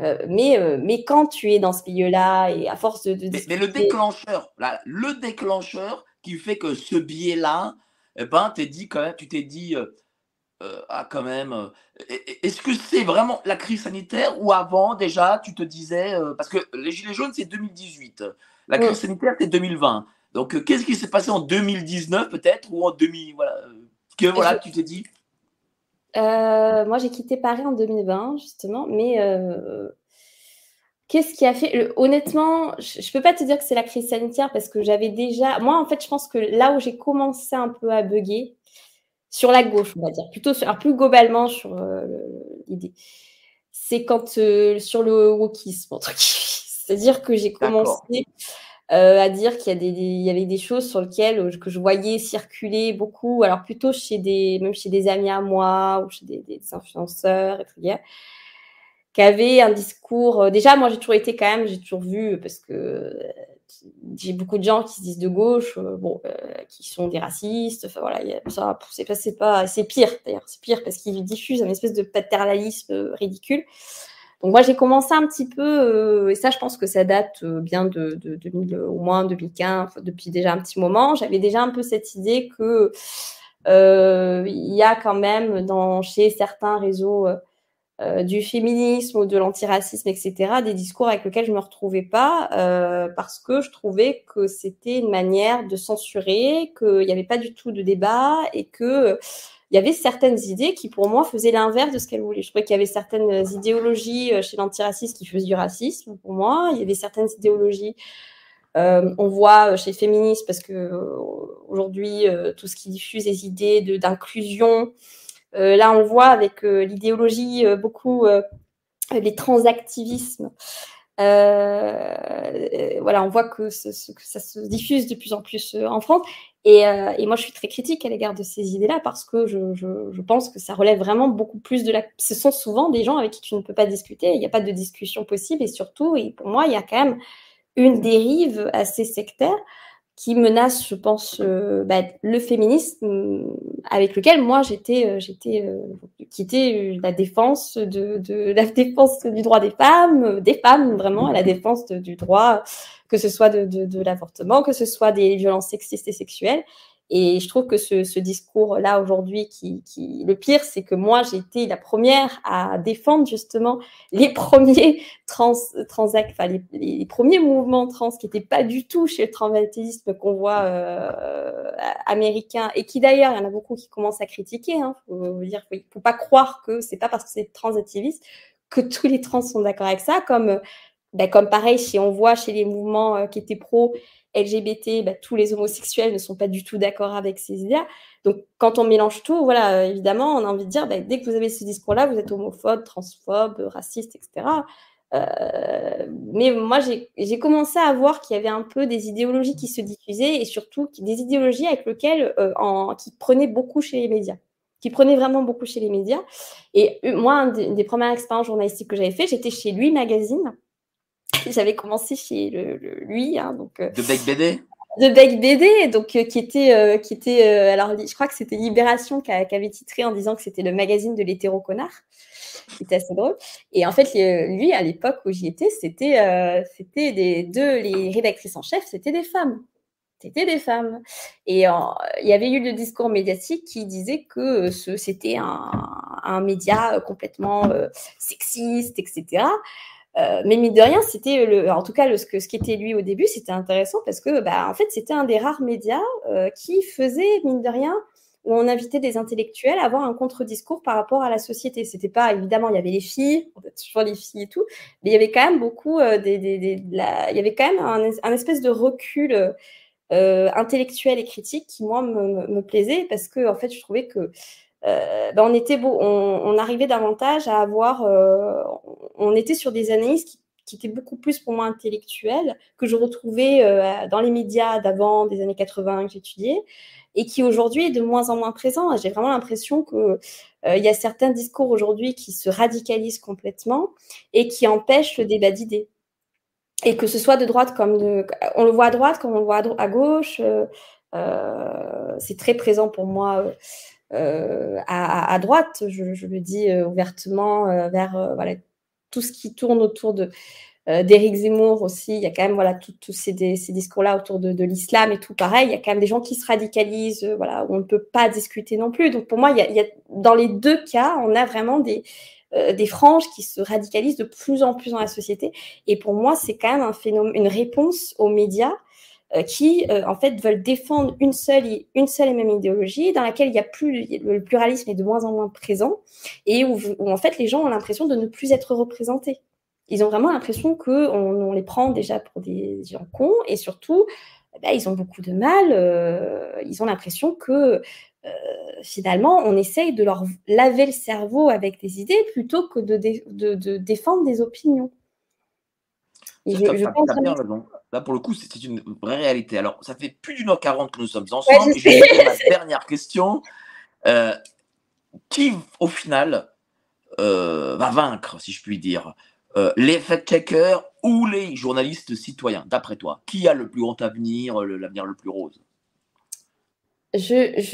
quand tu es dans ce milieu-là et à force de discuter... mais le déclencheur, là, le déclencheur qui fait que ce biais-là, eh ben, tu t'es dit quand même. Est-ce que c'est vraiment la crise sanitaire ou avant déjà tu te disais parce que les gilets jaunes c'est 2018, la crise sanitaire c'est 2020. Donc, qu'est-ce qui s'est passé en 2019 peut-être ou en 2000 voilà, tu t'es dit moi, j'ai quitté Paris en 2020 justement, mais qu'est-ce qui a fait honnêtement, je ne peux pas te dire que c'est la crise sanitaire parce que j'avais déjà… Moi, en fait, je pense que là où j'ai commencé un peu à bugger, sur la gauche, on va dire, plutôt plus globalement sur l'idée, c'est quand sur le wokisme, entre guillemets. C'est-à-dire que j'ai commencé… à dire qu'il y a il y avait des choses sur lesquelles que je voyais circuler beaucoup, alors plutôt chez des amis à moi ou chez des influenceurs et tout ça, qui avaient un discours. Déjà, moi, j'ai toujours vu parce que j'ai beaucoup de gens qui se disent de gauche, qui sont des racistes. Enfin voilà, ça, c'est pire d'ailleurs, c'est pire parce qu'ils diffusent un espèce de paternalisme ridicule. Donc, moi, j'ai commencé un petit peu, et ça, je pense que ça date bien de 2000, au moins 2015, enfin, depuis déjà un petit moment. J'avais déjà un peu cette idée que il y a quand même chez certains réseaux du féminisme ou de l'antiracisme, etc., des discours avec lesquels je ne me retrouvais pas parce que je trouvais que c'était une manière de censurer, qu'il n'y avait pas du tout de débat et que... Il y avait certaines idées qui, pour moi, faisaient l'inverse de ce qu'elles voulaient. Je trouvais qu'il y avait certaines idéologies chez l'antiracisme qui faisaient du racisme, pour moi. Il y avait certaines idéologies, on voit chez les féministes, parce que aujourd'hui, tout ce qui diffuse les idées d'inclusion, là, on voit avec l'idéologie beaucoup les transactivismes. Voilà, on voit que ça se diffuse de plus en plus en France. Et moi, je suis très critique à l'égard de ces idées-là parce que je pense que ça relève vraiment beaucoup plus de la... Ce sont souvent des gens avec qui tu ne peux pas discuter, il n'y a pas de discussion possible et surtout, pour moi, il y a quand même une dérive assez sectaire qui menace, je pense, le féminisme avec lequel moi, qui était la défense du droit des femmes vraiment, la défense du droit, que ce soit de l'avortement, que ce soit des violences sexistes et sexuelles. Et je trouve que ce discours-là, aujourd'hui, le pire, c'est que moi, j'ai été la première à défendre, justement, les premiers les premiers mouvements trans qui n'étaient pas du tout chez le transvestisme qu'on voit américain, et qui, d'ailleurs, il y en a beaucoup qui commencent à critiquer. Il faut pas croire que c'est pas parce que c'est transactiviste que tous les trans sont d'accord avec ça, comme Ben, comme pareil, si on voit chez les mouvements qui étaient pro-LGBT, ben, tous les homosexuels ne sont pas du tout d'accord avec ces idées-là. Donc, quand on mélange tout, voilà, évidemment, on a envie de dire, ben, dès que vous avez ce discours-là, vous êtes homophobe, transphobe, raciste, etc. Mais moi, j'ai commencé à voir qu'il y avait un peu des idéologies qui se diffusaient et surtout des idéologies avec lesquelles qui prenaient beaucoup chez les médias. Qui prenait vraiment beaucoup chez les médias. Et moi, une des premières expériences journalistiques que j'avais fait, j'étais chez Lui Magazine. J'avais commencé chez Lui. Hein, donc, de Bec BD. De Bec BD, donc, qui était alors, je crois que c'était Libération qui avait titré en disant que c'était le magazine de l'hétéro-connard. C'était assez drôle. Et en fait, lui, à l'époque où j'y étais, c'était les rédactrices en chef, c'était des femmes. C'était des femmes. Et il y avait eu le discours médiatique qui disait que c'était un média complètement sexiste, etc. Mais mine de rien, c'était en tout cas ce qu'était lui au début, c'était intéressant parce que en fait, c'était un des rares médias qui faisait, mine de rien, où on invitait des intellectuels à avoir un contre-discours par rapport à la société. C'était pas, évidemment, il y avait les filles, on a toujours les filles et tout, mais il y avait quand même beaucoup, il y avait quand même un espèce de recul intellectuel et critique qui, moi, me plaisait parce que, en fait, je trouvais que on était beau, on arrivait davantage à avoir, on était sur des analyses qui étaient beaucoup plus, pour moi, intellectuelles que je retrouvais dans les médias d'avant, des années 80 que j'étudiais et qui, aujourd'hui, est de moins en moins présent. J'ai vraiment l'impression que il y a certains discours, aujourd'hui, qui se radicalisent complètement et qui empêchent le débat d'idées. Et que ce soit de droite comme on le voit à droite comme on le voit à gauche, c'est très présent pour moi à droite. Je le dis ouvertement vers tout ce qui tourne autour d'Éric Zemmour aussi. Il y a quand même tous ces discours-là autour de l'islam et tout pareil. Il y a quand même des gens qui se radicalisent. Où on ne peut pas discuter non plus. Donc pour moi, il y a dans les deux cas, on a vraiment des franges qui se radicalisent de plus en plus dans la société. Et pour moi, c'est quand même un phénomène, une réponse aux médias qui, en fait, veulent défendre une seule et même idéologie dans laquelle il y a plus le pluralisme est de moins en moins présent et où en fait, les gens ont l'impression de ne plus être représentés. Ils ont vraiment l'impression qu'on les prend déjà pour des gens cons et surtout, ils ont beaucoup de mal. Ils ont l'impression que finalement, on essaye de leur laver le cerveau avec des idées plutôt que de défendre des opinions. Là, pour le coup, c'est une vraie réalité. Alors, ça fait plus d'une heure 40 que nous sommes ensemble. Ouais, et je vais la dernière question. Qui, au final, va vaincre, si je puis dire, les fact-checkers ou les journalistes citoyens, d'après toi? Qui a le plus grand avenir, l'avenir le plus rose? Je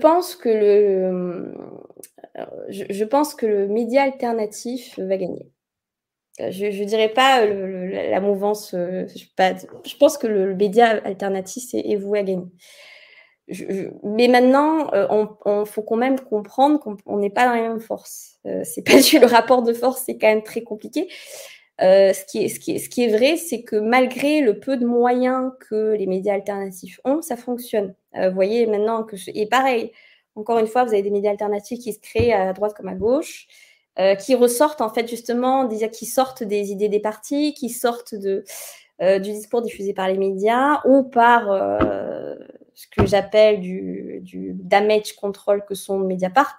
pense que le média alternatif va gagner. Je dirais pas la mouvance. Je pense que le média alternatif est voué à gagner. Mais maintenant, on faut quand même comprendre qu'on n'est pas dans les mêmes forces. C'est pas le rapport de force, c'est quand même très compliqué. Ce qui est vrai, c'est que malgré le peu de moyens que les médias alternatifs ont, ça fonctionne. Vous voyez maintenant et pareil, encore une fois, vous avez des médias alternatifs qui se créent à droite comme à gauche, qui ressortent en fait justement, qui sortent des idées des partis, qui sortent du discours diffusé par les médias ou par ce que j'appelle du damage control que sont Mediapart.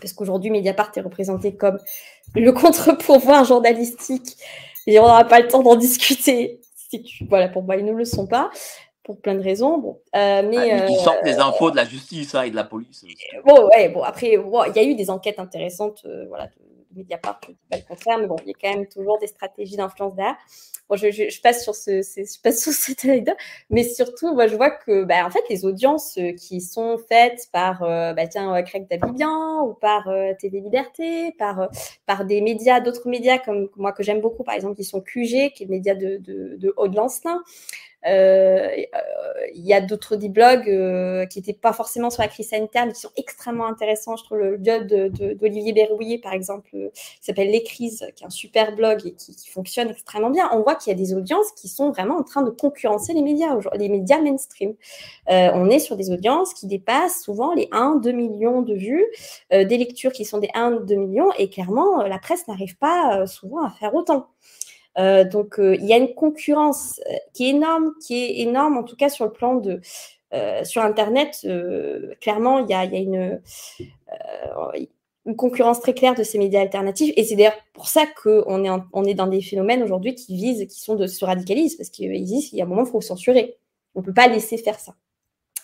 Parce qu'aujourd'hui, Mediapart est représenté comme le contre-pouvoir journalistique et on n'aura pas le temps d'en discuter. Pour moi, ils ne le sont pas pour plein de raisons. Ils sortent des infos de la justice et de la police. Après, il y a eu des enquêtes intéressantes de Mediapart, je ne dis pas le contraire, mais il y a quand même toujours des stratégies d'influence derrière. Je passe sur cette anecdote, mais surtout, moi, je vois que, en fait, les audiences qui sont faites par, Craig Dabibian ou par TV Liberté, par des médias, d'autres médias comme moi que j'aime beaucoup, par exemple, qui sont QG, qui est le média de Aude Lancelin, Il y a d'autres blogs qui n'étaient pas forcément sur la crise sanitaire, mais qui sont extrêmement intéressants. Je trouve le blog d'Olivier Berrouillet, par exemple, qui s'appelle Les Crises, qui est un super blog et qui fonctionne extrêmement bien. On voit qu'il y a des audiences qui sont vraiment en train de concurrencer les médias mainstream. On est sur des audiences qui dépassent souvent les 1-2 millions de vues, des lectures qui sont des 1-2 millions, et clairement, la presse n'arrive pas souvent à faire autant. Donc, il y a une concurrence qui est énorme, en tout cas sur le plan de... sur Internet, clairement, il y a une concurrence très claire de ces médias alternatifs. Et c'est d'ailleurs pour ça qu'on est, on est dans des phénomènes aujourd'hui qui visent, qui sont de ce radicalisme, parce qu'ils disent qu'il y a un moment où il faut censurer. On ne peut pas laisser faire ça.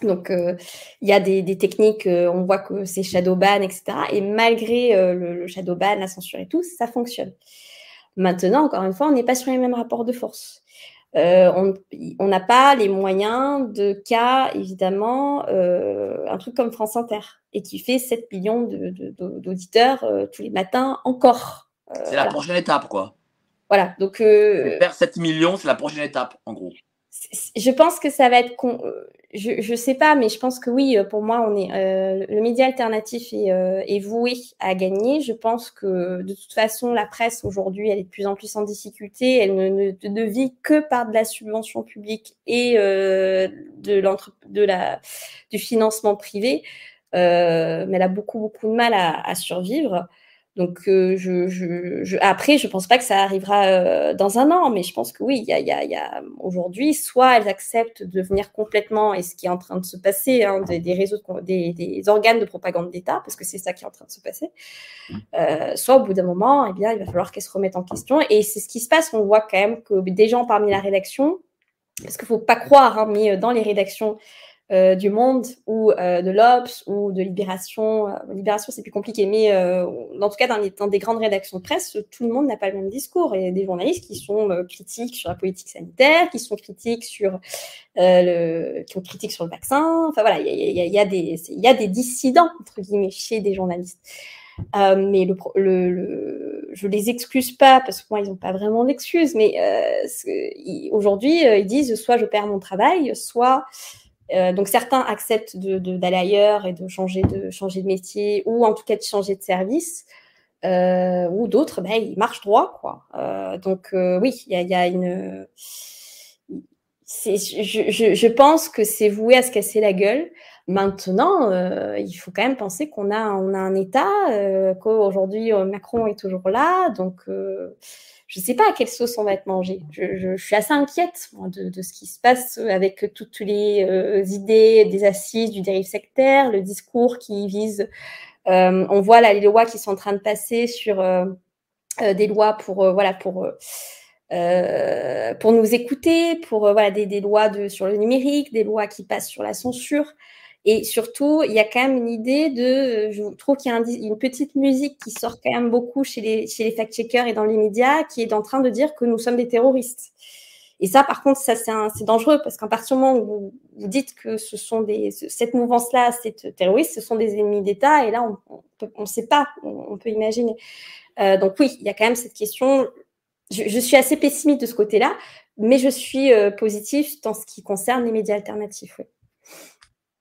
Donc, il y a des techniques, on voit que c'est shadowban, etc. Et malgré le shadowban, la censure et tout, ça fonctionne. Maintenant, encore une fois, on n'est pas sur les mêmes rapports de force. On n'a pas les moyens de cas, évidemment, un truc comme France Inter, et qui fait 7 millions d'auditeurs tous les matins encore. C'est la prochaine étape, quoi. Voilà, donc… Faire 7 millions, c'est la prochaine étape, en gros. Je pense que ça va être… Je sais pas, mais je pense que oui, pour moi, on est le média alternatif est voué à gagner. Je pense que de toute façon, la presse aujourd'hui, elle est de plus en plus en difficulté. Elle ne vit que par de la subvention publique et du financement privé. Mais elle a beaucoup de mal à survivre. Donc, après, je pense pas que ça arrivera dans un an, mais je pense que oui, il y a aujourd'hui, soit elles acceptent de venir complètement, et ce qui est en train de se passer, hein, des réseaux, des organes de propagande d'État, parce que c'est ça qui est en train de se passer, soit au bout d'un moment, eh bien, il va falloir qu'elles se remettent en question. Et c'est ce qui se passe. On voit quand même que des gens parmi la rédaction, parce qu'il faut pas croire, hein, mais dans les rédactions du Monde ou de l'Obs ou de Libération. Libération, c'est plus compliqué, mais en tout cas, dans des grandes rédactions de presse, tout le monde n'a pas le même discours. Il y a des journalistes qui sont critiques sur la politique sanitaire, qui sont critiques sur le vaccin. Enfin voilà, il y a des dissidents, entre guillemets, chez des journalistes. Mais je les excuse pas, parce que moi, ils n'ont pas vraiment d'excuses, mais aujourd'hui, ils disent soit je perds mon travail, soit... donc certains acceptent d'aller ailleurs et de changer de métier, ou en tout cas de changer de service, ou d'autres, ben, ils marchent droit, quoi. Donc, oui, il y a une... Je pense que c'est voué à se casser la gueule. Maintenant, il faut quand même penser qu'on a un État, qu'aujourd'hui, Macron est toujours là, donc... Je ne sais pas à quelle sauce on va être mangé. Je suis assez inquiète, moi, de ce qui se passe avec toutes les idées des assises, du dérive sectaire, le discours qui vise... on voit là les lois qui sont en train de passer sur des lois pour nous écouter, pour des lois sur le numérique, des lois qui passent sur la censure. Et surtout, il y a quand même une idée de... Je trouve qu'il y a une petite musique qui sort quand même beaucoup chez les fact-checkers et dans les médias, qui est en train de dire que nous sommes des terroristes. Et ça, par contre, ça c'est dangereux, parce qu'à partir du moment où vous dites que cette mouvance-là, cette terroriste, ce sont des ennemis d'État, et là, on ne sait pas, on peut imaginer. Donc oui, il y a quand même cette question... Je suis assez pessimiste de ce côté-là, mais je suis positive dans ce qui concerne les médias alternatifs, oui.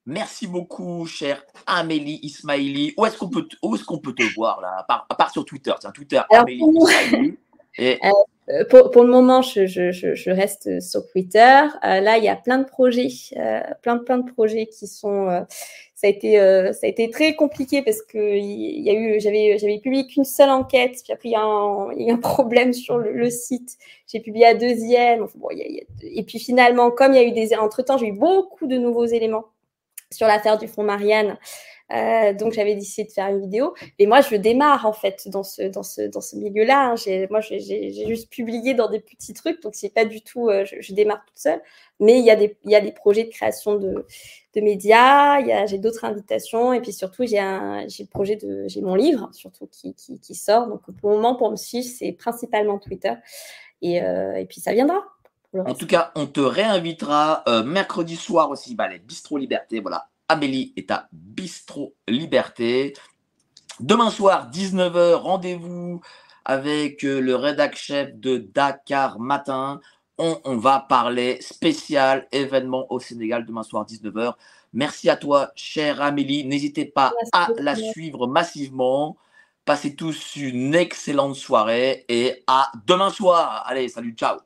Merci beaucoup, chère Amélie Ismaïli. Où est-ce qu'on peut te voir, là, à part sur Twitter? Tiens, Twitter, alors, Amélie Ismaïli. Et... pour le moment, je reste sur Twitter. Là, il y a plein de projets, plein de projets qui sont... Ça a été très compliqué, parce que j'avais publié qu'une seule enquête, puis après il y a un problème sur le site. J'ai publié la deuxième. Enfin, bon, et puis finalement, comme il y a eu entre-temps, j'ai eu beaucoup de nouveaux éléments sur l'affaire du Fonds Marianna. Donc j'avais décidé de faire une vidéo, et moi je démarre en fait dans ce milieu-là, hein. J'ai juste publié dans des petits trucs, donc c'est pas du tout, je démarre toute seule, mais il y a des projets de création de médias, j'ai d'autres invitations, et puis surtout j'ai mon livre surtout qui sort. Donc pour le moment, pour me suivre, c'est principalement Twitter, et puis ça viendra. En tout cas, on te réinvitera mercredi soir aussi. Bah, les Bistro Liberté, voilà. Amélie est à Bistro Liberté. Demain soir, 19h, rendez-vous avec le rédac chef de Dakar Matin. On va parler spécial événement au Sénégal demain soir 19h. Merci à toi, chère Amélie. N'hésitez pas à la suivre massivement. Passez tous une excellente soirée et à demain soir. Allez, salut, ciao.